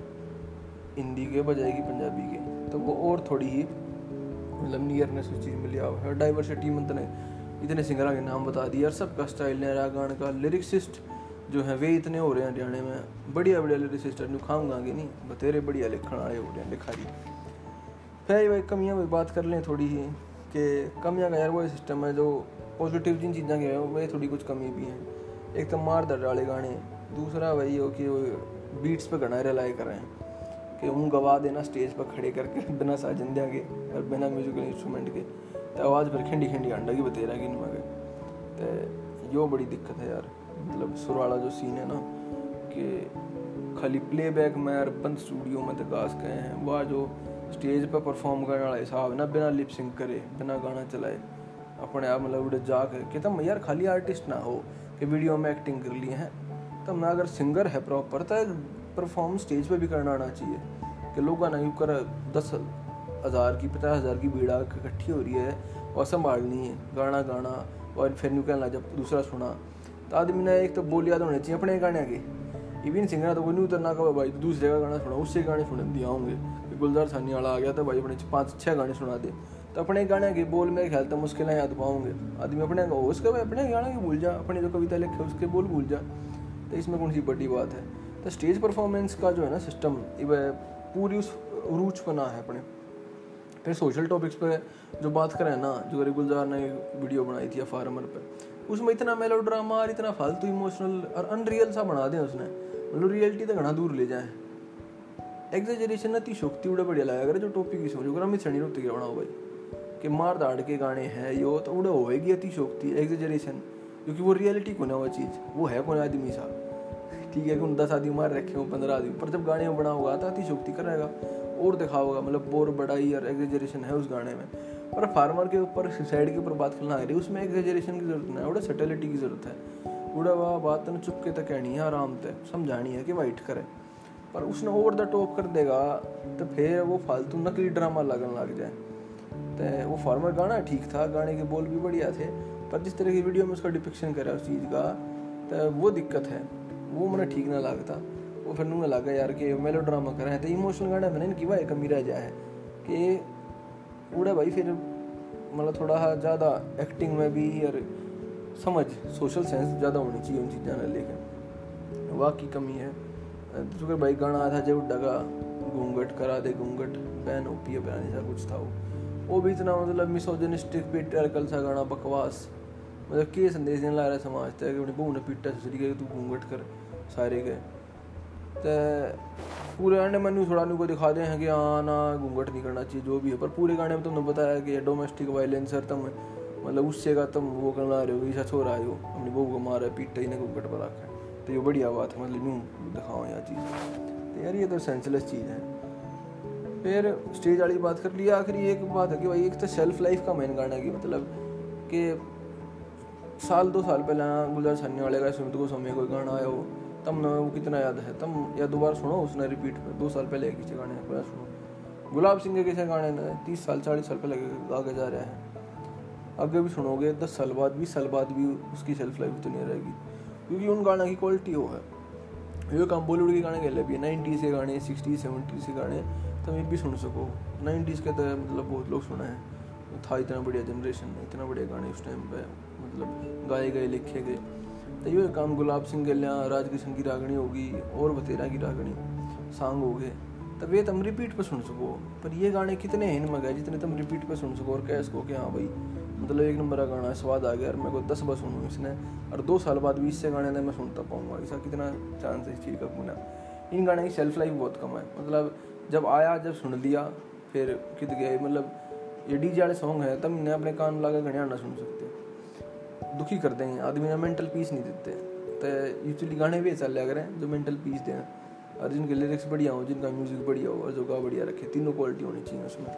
हिंदी के बजाय कि पंजाबी के, तो वो और थोड़ी ही मतलब नियरनेस उस चीज़ में लिया हुआ है। डाइवर्सिटी मतलब इतने सिंगरा के नाम बता दिए, और सबका स्टाइल नया गान का, लिरिक्सिस्ट जो है वे इतने हो रहे हैं हरियाणा में, बढ़िया लिरिक्सिस्ट है, खाऊँ गाँगे नहीं बतेरे बढ़िया लिखण वाले हो रहे हैं लिखारी। फिर भाई कमियाँ भी बात कर लें थोड़ी ही, कि कमियाँ का यार वो सिस्टम है जो पॉजिटिव जिन चीज़ें के हैं वे थोड़ी कुछ कमी भी हैं। एक तो मार दर्द वाले गाने, दूसरा वही हो कि वो बीट्स पर गाना रिलाई करें कि उन गवा देना स्टेज पर खड़े करके बिना साजंदिया के और बिना म्यूजिकल इंस्ट्रूमेंट के, तो आवाज़ पर खिंडी खिंडी अंडा की बतेरा कि इनमें, तो यो बड़ी दिक्कत है यार, मतलब सुर वाला जो सीन है ना कि खाली प्लेबैक में और बंद स्टूडियो में तो गास गए हैं, वह जो स्टेज पर परफॉर्म करने वाला हिसाब ना बिना लिप सिंक करे बिना गाना चलाए अपने आप मतलब उड़े जा कर कि तब यार खाली आर्टिस्ट ना हो कि वीडियो में एक्टिंग कर लिए हैं, तब ना अगर सिंगर है प्रॉपर तो परफॉर्म स्टेज पे भी करना आना चाहिए कि लोग ना कर 10,000 की 50,000 की भीड़ इकट्ठी हो रही है और संभालनी है गाना गाना, और फिर न्यू कहना जब दूसरा सुना तो आदमी ने एक तो बोल याद होने चाहिए अपने गाने के, इवन सिंगर तो कोई नहीं उतरना कब भाई दूसरे का गाना सुना उससे गाने सुन दिया होंगे, गुलजार छानीवाला आ गया तो भाई अपने 5-6 गाने सुना दे, तो अपने गाने के बोल मेरे ख्याल तो मुश्किल है याद पाओगे आदमी अपने का, उसके भाई अपने गाने की भूल जा, अपने जो कविता लिखे उसके बोल भूल जा, तो इसमें कौन सी बड़ी बात है। तो स्टेज परफॉर्मेंस का जो है ना सिस्टम पूरी उस रूच बना है अपने। फिर सोशल टॉपिक्स पर जो बात करें ना, जो गुलजार ने वीडियो बनाई थी फार्मर पर, उसमें इतना मेलोड्रामा और इतना फालतू इमोशनल और अनरियल सा बना दिया उसने, मतलब रियलिटी तो घना दूर ले जाए, एग्जेजरेशन अतिशोक्ति उड़े बढ़िया लगा अगर जो टॉपिक ही समझो, अगर अमित सैनी रोहतकिया बनाओ भाई कि मार दाड़ के गाने हैं यो, तो उड़े होएगी अतिशोक्ति एग्जेजरेशन, क्योंकि वो रियलिटी को ना वो चीज़ वो है कौन आदमी सा, ठीक है कि उन 10 आदमी मार रखे हो 15 आदमी, पर जब गाने में बना होगा तो अतिशोक्ति कराएगा और दिखाओगा, मतलब बोर बढ़ाई और एग्जेजरेशन है उस गाने में। पर फार्मर के ऊपर सुसाइड के ऊपर बात करना आ रही है, उसमें एग्जेजरेशन की जरूरत नहीं है, उड़ा सटैलिटी की जरूरत है, उड़ा वह बात न चुपके तक कहनी है, आराम से समझानी है कि वाइट करे, पर उसने ओवर द टॉप कर देगा तो फिर वो फालतू नकली ड्रामा लगने लग जाए। तो वो फार्मर गाना ठीक था, गाने के बोल भी बढ़िया थे, पर जिस तरह की वीडियो में उसका डिपिक्शन करा उस चीज़ का, तो वो दिक्कत है, वो मैंने ठीक ना लगता, वो फिर नूंगा लगा यार कि मेलो ड्रामा कराएं, तो इमोशनल गाना मैंने इनकी वाह कमी रह जाए कि उड़ा भाई फिर मतलब थोड़ा ज़्यादा एक्टिंग में भी और समझ सोशल सेंस ज़्यादा होनी चाहिए उन चीज़ जाना, लेकिन वाह की कमी है। तो भाई गाना आया था जब डगा घूंघट करा दे घूंघट पहन ओपिया पहनाने सा कुछ था वो भी इतना मतलब मिसोजिनिस्टिक पेट्रियार्कल सा गाना बकवास, मतलब के संदेश देने ला रहा समाज तक कि अपनी बहू ने पीटा ससुरी के तू घूंघट कर सारे गए, तो पूरे गाने में न्यू थोड़ा न्यू को दिखा दे हैं कि हाँ ना घूंघट नहीं करना चाहिए जो भी है, पर पूरे गाने में तुमने बताया कि डोमेस्टिक वायलेंस और तुम मतलब उससे का तुम वो करना रहे हो ऐसा छोड़ा रहे हो अपनी बहू को मारा पीटा ही ना घूंघट पर रखा है, तो ये बढ़िया बात है, मतलब यूँ दिखाओ यार चीज़, तो यार ये तो सेंसलेस चीज़ है। फिर स्टेज वाली बात कर लिया, आखिरी एक बात है कि भाई एक तो सेल्फ लाइफ का मेन गाना की मतलब कि 1-2 साल पहले गुलजार छानीवाला का सुमित गोस्वामी कोई गाना आया हो, तब ना वो कितना याद है तब या दोबारा सुनो उसने रिपीट पर 2 साल पहले किसी गाने पर सुनो, गुलाब सिंह के कैसे गाने ना 30 साल 40 साल पहले आगे जा रहे हैं, आगे भी सुनोगे 10 साल बाद 20 साल बाद भी उसकी सेल्फ लाइफ तो नहीं रहेगी, क्योंकि उन गाना की क्वालिटी वो है। ये काम बॉलीवुड के गाने के लिए भी 90s के गाने 60s 70s के गाने तभी भी सुन सको। 90s का तो मतलब बहुत लोग सुना है, था इतना बढ़िया जनरेशन, इतना बढ़िया गाने उस टाइम पे मतलब गाए गए, लिखे गए। तो ये काम गुलाब सिंह गलियाँ, राजकिशन की रागणी होगी और बतेरा की रागणी सांग हो गए, तब ये तुम रिपीट पर सुन सको। पर ये गाने कितने हैं मगर जितने तुम रिपीट पर सुन सको और कह सको कि हाँ भाई मतलब एक नंबर का गाना है, स्वाद आ गया और मेरे को 10 बार सुनूँ इसने और 2 साल बाद भी इससे गाने मैं सुनता पाऊँगा, ऐसा कितना चांस है इस चीज़ का होना। इन गाने की सेल्फ लाइफ बहुत कम है, मतलब जब आया जब सुन लिया फिर कित गया। मतलब ये डीजे वाले सॉन्ग है तब इन्हें अपने कान लगा गाने ना सुन सकते, दुखी कर देंगे आदमी ने, मेंटल पीस नहीं देते। तो यूजली गाने भी ऐसा लग रहे हैं जो मेंटल पीस दें और जिनके लिरिक्स बढ़िया हो, जिनका म्यूज़िक बढ़िया हो और जो गा बढ़िया रखे, तीनों क्वालिटी होनी चाहिए उसमें।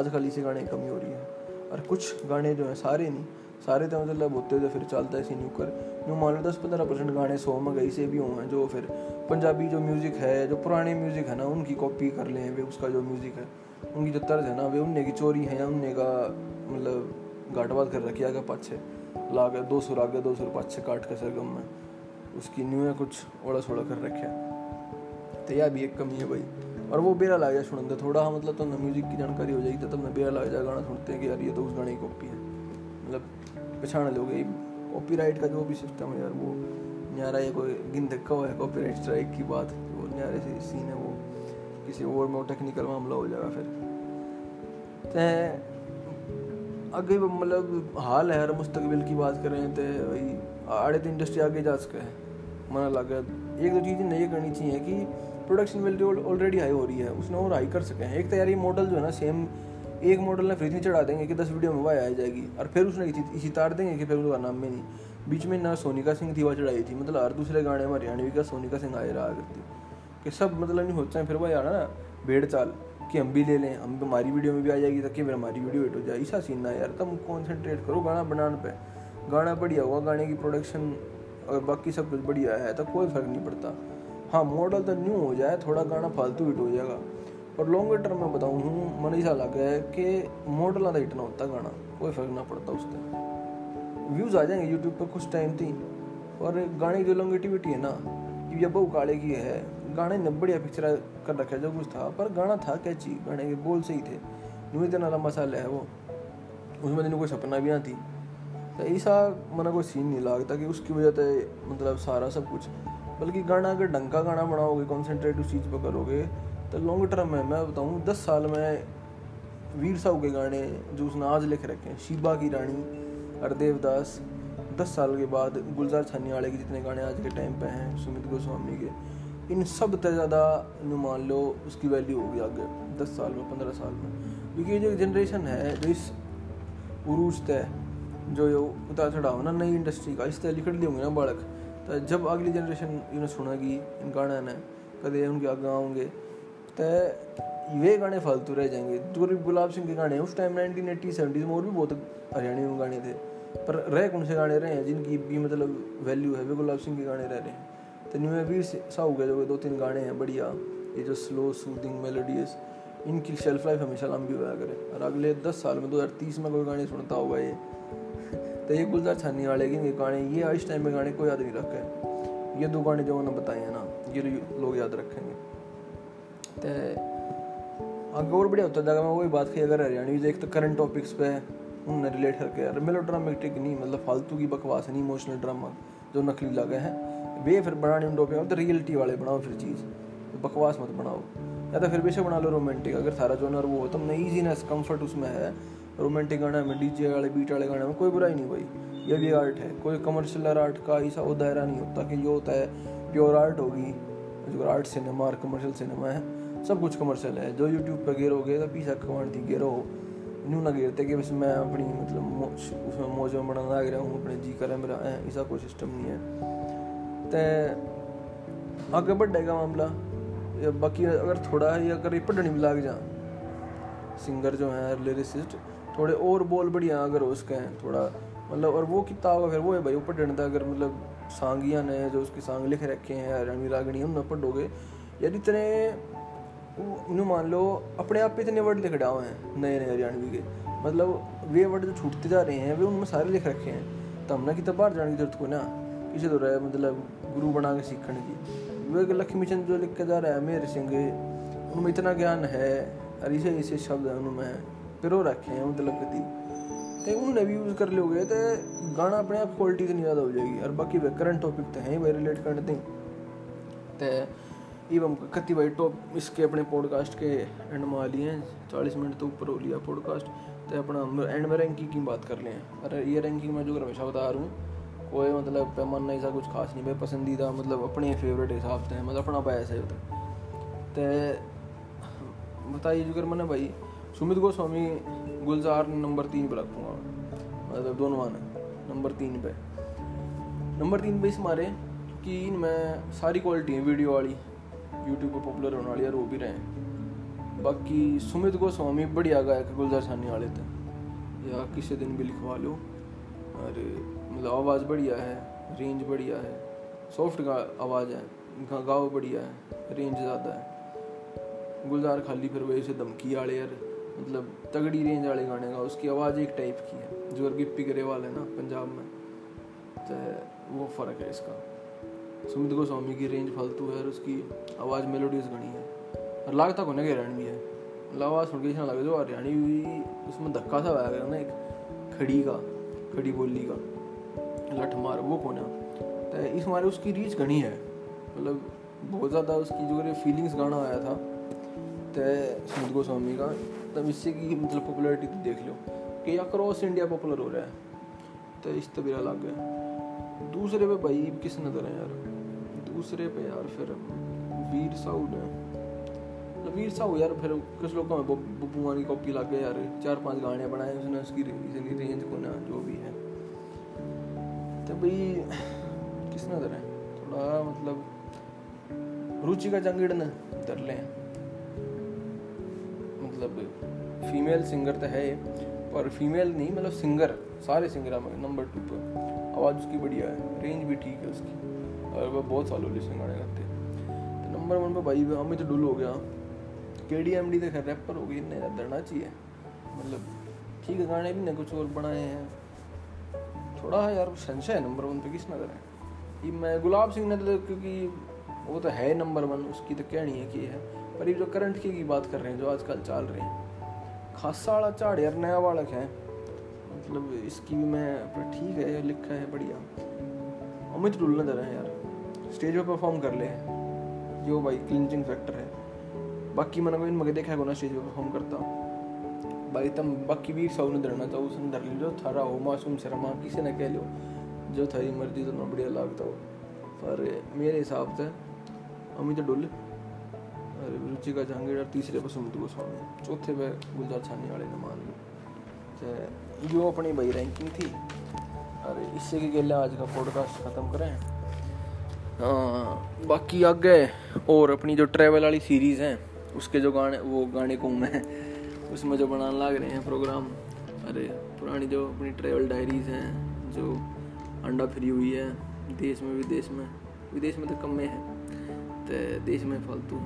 आजकल इसी गाने की कमी हो रही है। और कुछ गाने जो हैं सारे नहीं, सारे तो मतलब होते हैं जो फिर चलता है इसी न्यू कर न्यू, मान लो 10-15% गाने सौ में गई से भी हों जो फिर पंजाबी जो म्यूज़िक है, जो पुराने म्यूज़िक है ना उनकी कॉपी कर लें वे, उसका जो म्यूज़िक है उनकी जो तर्ज है ना वे उनने की चोरी है, उनने का मतलब घाटबात कर रखी आगे पाछे लागे 200 रागे 200 पाछे काट कर सरगम में उसकी न्यू है कुछ ओड़ा सोड़ा कर रखे है। तो यह भी एक कमी है भाई। और वो बेरा लाग जाए सुनते थोड़ा हाँ मतलब तो म्यूज़िक की जानकारी हो जाएगी तब ना बेरा लाग जाए गाना सुनते हैं कि यार ये तो उस गाने की कॉपी है, मतलब पहचान लोगे। कॉपीराइट का जो भी सिस्टम है यार वो न्यारा है, कोई गिन धक्का हुआ है कॉपीराइट स्ट्राइक की बात, वो न्यारे से सीन है, वो किसी और में टेक्निकल मामला हो जाएगा फिर। तो आगे मतलब हाल है और मुस्तकबिल की बात करें तो भाई आड़े तो इंडस्ट्री आगे जा सके है मना लगा। एक दो चीज़ें नहीं करनी चाहिए कि प्रोडक्शन वैल्यू ऑलरेडी हाई हो रही है, उसने और हाई कर सके हैं। एक तैयारी मॉडल जो है ना सेम एक मॉडल ने फ्रिज में चढ़ा देंगे कि 10 वीडियो में वह आ जाएगी और फिर उसने इसी तार देंगे कि फिर उसका नाम में नहीं। बीच में ना सोनिका सिंह थी वह चढ़ाई थी, मतलब हर दूसरे गाने में हरियाणवी का सोनिका सिंह आए रहा करती कि सब मतलब नहीं होता है फिर वह आना ना भेड़ चाल कि हम भी ले लें, हम हमारी वीडियो में भी आ जाएगी ताकि फिर हमारी वीडियो हिट हो जाए। ऐसा सीन ना यार, तुम कॉन्सेंट्रेट करो गाना बनाने पर, गाना बढ़िया हुआ, गाने की प्रोडक्शन और बाकी सब कुछ बढ़िया है तो कोई फ़र्क नहीं पड़ता। हाँ मॉडल तो न्यू हो जाए, थोड़ा गाना फालतू हिट हो जाएगा। और लॉन्ग टर्म में बताऊँ मन ऐसा लगा है कि मॉडल आधा हिट ना होता गाना, कोई फ़र्क ना पड़ता उसका, व्यूज़ आ जाएंगे यूट्यूब पर कुछ टाइम थी। और गाने की जो लॉन्गेटिविटी है ना ये बहु काले की है, गाने ने बढ़िया पिक्चर कर रखा है जो कुछ था, पर गाना था कैची, गाने के बोल सही थे, न्यू इतना लंबा साल है वो उसमें जिन्होंने कोई सपना भी ना थी। तो ऐसा मना कोई सीन नहीं लगता कि उसकी वजह से मतलब सारा सब कुछ, बल्कि गाना अगर ढंग का गाना बनाओगे, कॉन्सेंट्रेट उस चीज़ पर करोगे तो लॉन्ग टर्म में मैं बताऊँ 10 साल में वीर साहू के गाने जो उसने आज लिख रखे हैं, शीबा की रानी और देवदास, 10 साल के बाद गुलजार छानीवाला के जितने गाने आज के टाइम पे हैं सुमित गोस्वामी के, इन सब से ज़्यादा मान लो उसकी वैल्यू होगी आगे 10 साल में 15 साल में। क्योंकि जो जनरेशन है जो इस उरूज तय जो ये उतार चढ़ाव ना नई इंडस्ट्री का इस तरह लिखट लिए होंगे ना बालक, तो जब अगली जनरेशन इन्हें सुनेगी इन गाने ने कदे उनके आगे होंगे तो वे गाने फालतू रह जाएंगे। जो भी गुलाब सिंह के गाने उस टाइम 1980s 70s में और भी बहुत हरियाणवी में गाने थे, पर रह कौन से गाने रहे हैं जिनकी भी मतलब वैल्यू है, वे गुलाब सिंह के गाने रह रहे हैं। तो न्यू वीर साहू के जो 2-3 गाने हैं बढ़िया, ये जो स्लो सूदिंग मेलोडीज, इनकी शेल्फ लाइफ हमेशा लंबी हुआ करे। और अगले 10 साल में 2030 में कोई गाने सुनता होगा ये तो ये गुलजार छानीवाला के गाने, ये इस टाइम में गाने कोई याद नहीं रखे हैं। ये 2 गाने जो मैंने बताए हैं ना ये लोग याद रखेंगे तो आगे और बढ़िया होता जाएगा। मैं वही बात की अगर हरियाणवी एक तो करंट टॉपिक्स पे उन रिलेट करके यार मेलो ड्रामेटिक नहीं, मतलब फालतू की बकवास नहीं, इमोशनल ड्रामा जो नकली लगे हैं वे फिर बनाने उन टॉपिक तो रियलिटी वाले बनाओ, फिर चीज़ बकवास मत बनाओ। या तो फिर बेशक बना लो रोमांटिक, अगर सारा जोनर वो हो तो मैं ईजीनेस कम्फर्ट उसमें है, रोमांटिक गाने में डीजे वाले बीट वाले गाने में कोई बुराई नहीं भाई, ये भी आर्ट है, कोई कमर्शियल आर्ट का ऐसा वो दायरा नहीं होता कि ये होता है प्योर आर्ट होगी। जो आर्ट सिनेमा और कमर्शियल सिनेमा है सब कुछ कमर्शियल है, जो यूट्यूब पर गेरोगे तो पीछा कमांड थी गेरो न्यू ना घेरते कि बस मैं अपनी मतलब उसमें मौज में बनाना गया हूँ अपने जी कर मेरा, ऐसा कोई सिस्टम नहीं है। तो आगे बढ़ेगा मामला या बाकी अगर थोड़ा है या अगर ये पढ़ने में लग जा सिंगर जो हैं लिरिसिस्ट थोड़े और बोल बढ़िया अगर हो उसके हैं थोड़ा मतलब, और वो कितना होगा फिर वो है भाई ऊपर डंडा। अगर मतलब सांगिया ने जो उसके सांग लिख रखे हैं रणवी रागणी उन पढ़ोगे यार इतने यूँ मान लो अपने आप पे इतने वर्ड लिख डाले हैं नए नए हरियाणवी के, मतलब वे वर्ड जो छूटते जा रहे हैं वे उनमें सारे लिख रखे हैं। तो हमने कितना बाहर जाने की जरूरत को ना किसी तो रहा मतलब गुरु बना के सीखने की, वे लक्ष्मी चंद जो लिख के जा रहा है मेरे सिंह उनमें इतना ज्ञान है और ऐसे शब्द उनमें पिरो रखे हैं मतलब कदी तो उन्होंने भी यूज़ कर लोगे तो गाना अपने आप क्वालिटी इतनी ज़्यादा हो जाएगी। और बाकी वे करंट टॉपिक तो हैं ही भाई रिलेट करने थे तो एवं कति भाई टॉप इसके अपने पॉडकास्ट के एंड में आ लिए हैं 40 मिनट तो ऊपर हो लिया पॉडकास्ट तो अपना एंड में रैंकिंग की बात कर लें। अरे ये रैंकिंग में जो हमेशा बता रहा हूँ कोई मतलब पैमाना ऐसा कुछ खास नहीं भाई पसंदीदा मतलब अपने फेवरेट हिसाब से मतलब अपना बायस है। तो बताइए जो कर मैंने भाई सुमित गोस्वामी गुलजार नंबर 3 पर रखूँगा मतलब दोनों आना नंबर 3 पे इस मारे कि इनमें सारी क्वालिटी है वीडियो वाली यूट्यूब पर पॉपुलर होने वाली और वो भी रहे। बाकी सुमित गोस्वामी बढ़िया गायक गुलजार छानीवाले थे या किसी दिन भी लिखवा लो और मतलब आवाज़ बढ़िया है रेंज बढ़िया है सॉफ्ट आवाज़ है गाओ बढ़िया है रेंज ज़्यादा है। गुलजार खाली फिर वही से धमकी वाले यार मतलब तगड़ी रेंज वाले गाने का उसकी आवाज़ एक टाइप की है जो गिप्पी गरेवाल है ना पंजाब में तो वो फ़र्क है इसका। सुमित गोस्वामी की रेंज फालतू है और उसकी आवाज़ मेलोडीज घनी है और लागता को ना हरियाणवी है मतलब आवाज़ सुन के ऐसा लगे जो हरियाणी हुई उसमें धक्का सा आया गया ना एक खड़ी बोली का लठ मार वो कोना तो इस मारे उसकी रीच घनी है मतलब बहुत ज़्यादा उसकी जो फीलिंग्स गाना आया था तो सुमित गोस्वामी का तब इससे की मतलब पॉपुलरिटी तो देख लो कि अक्रॉस इंडिया पॉपुलर हो रहा है तो इस तबीरा लग गया। दूसरे पे भाई किस नज़र है यार दूसरे पे यार फिर वीर साहू ने मतलब वीर साहू यार फिर कुछ लोग का बब्बू मान की कॉपी लग गया यार 4-5 गाने बनाए उसने उसकी रेंज को ना जो भी है तो भाई किस नज़र है थोड़ा मतलब रुचिका जांगिड़ ने धर लें मतलब फीमेल सिंगर तो है पर फीमेल नहीं मतलब सिंगर सारे सिंगर में नंबर 2 पर आवाज़ उसकी बढ़िया है रेंज भी ठीक है उसकी और वह बहुत सालों होली से गाने गाते तो नंबर 1 पर भाई अमित डुल हो गया KDMD तो खैर रैपर हो गई इन्हें धरना चाहिए मतलब ठीक है गाने भी ना कुछ और बनाए हैं थोड़ा है यार संशय है नंबर 1 पर किस नज़र है ये मैं गुलाब सिंह ने तो क्योंकि वो तो है नंबर 1 उसकी तो कहनी है कि है पर ये जो करंट की बात कर रहे हैं जो आजकल चल रहे हैं खासा वाला झाड़ यार नया वालक है मतलब इसकी भी मैं पर ठीक है लिखा है बढ़िया अमित डुल ने तरह है यार स्टेज पर परफॉर्म कर ले जो भाई क्लिंचिंग फैक्टर है। बाकी मैंने कोई मगे देखा है ना स्टेज पर परफॉर्म करता भाई तम बाकी भी सब ने धरना चाहो उसने धर लो थारा हो मासूम शर्मा किसी ने कह लो जो थारी मर्जी तो बढ़िया लगता हो पर मेरे हिसाब से अमित डुल रुचिका जहांगीर और तीसरे पर सुमित गोस्वामी चौथे पे गुलजार छानीवाले ने मान ली। यो अपनी भाई रैंकिंग थी और इससे के लिए आज का पॉडकास्ट ख़त्म करें। हाँ बाकी आगे और अपनी जो ट्रैवल वाली सीरीज़ हैं उसके जो गाने वो गाने कौन हैं उसमें जो बनाने लग रहे हैं प्रोग्राम अरे पुरानी जो अपनी ट्रैवल डायरीज हैं जो अंडा फ्री हुई है देश में विदेश में तो कम में है तो देश में फालतू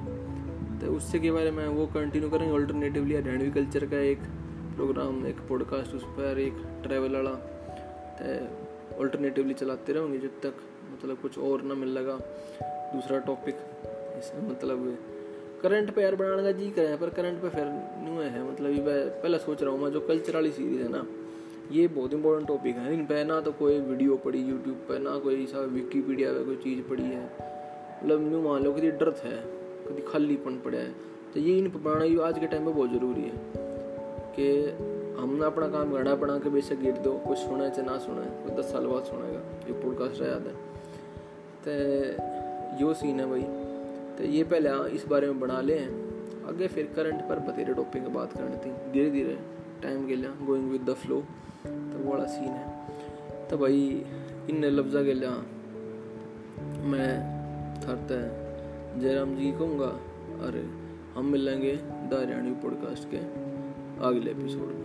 तो उससे के बारे में वो कंटिन्यू करेंगे। ऑल्टरनेटिवली हरियाणवी कल्चर का एक प्रोग्राम एक पॉडकास्ट उस पर एक ट्रैवल वाला तो ऑल्टरनेटिवली चलाते रहेंगे जब तक मतलब कुछ और ना मिल लगा दूसरा टॉपिक मतलब करंट पे यार बनाने का जी करें पर करंट पे फिर न्यू है मतलब मैं पहले सोच रहा हूँ मैं जो कल्चर वाली सीरीज़ है ना ये बहुत इंपॉर्टेंट टॉपिक है इन पर ना तो कोई वीडियो पड़ी यूट्यूब पर ना कोई ऐसा विकीपीडिया पर कोई चीज़ पड़ी है मतलब न्यू मान लो कि डर्थ है कभी खालीपन पड़ा है तो ये इन बनाना आज के टाइम पे बहुत ज़रूरी है कि हमने अपना काम गाना बना के बेशक गिर दो कुछ सुना है चाहे ना सुना है कोई 10 साल बाद सुनाएगा ये पॉडकास्ट याद है तो यो सीन है भाई तो ये पहले इस बारे में बना लें आगे फिर करंट पर बतेरे टॉपिक की बात करनी थी धीरे धीरे टाइम के लिए गोइंग विद द फ्लो तो वो वाला सीन है। तो भाई इन लफ्जा के लिए मैं थरता है जयराम जी कहूँगा और हम मिलेंगे द हरियाणवी पॉडकास्ट के अगले एपिसोड में।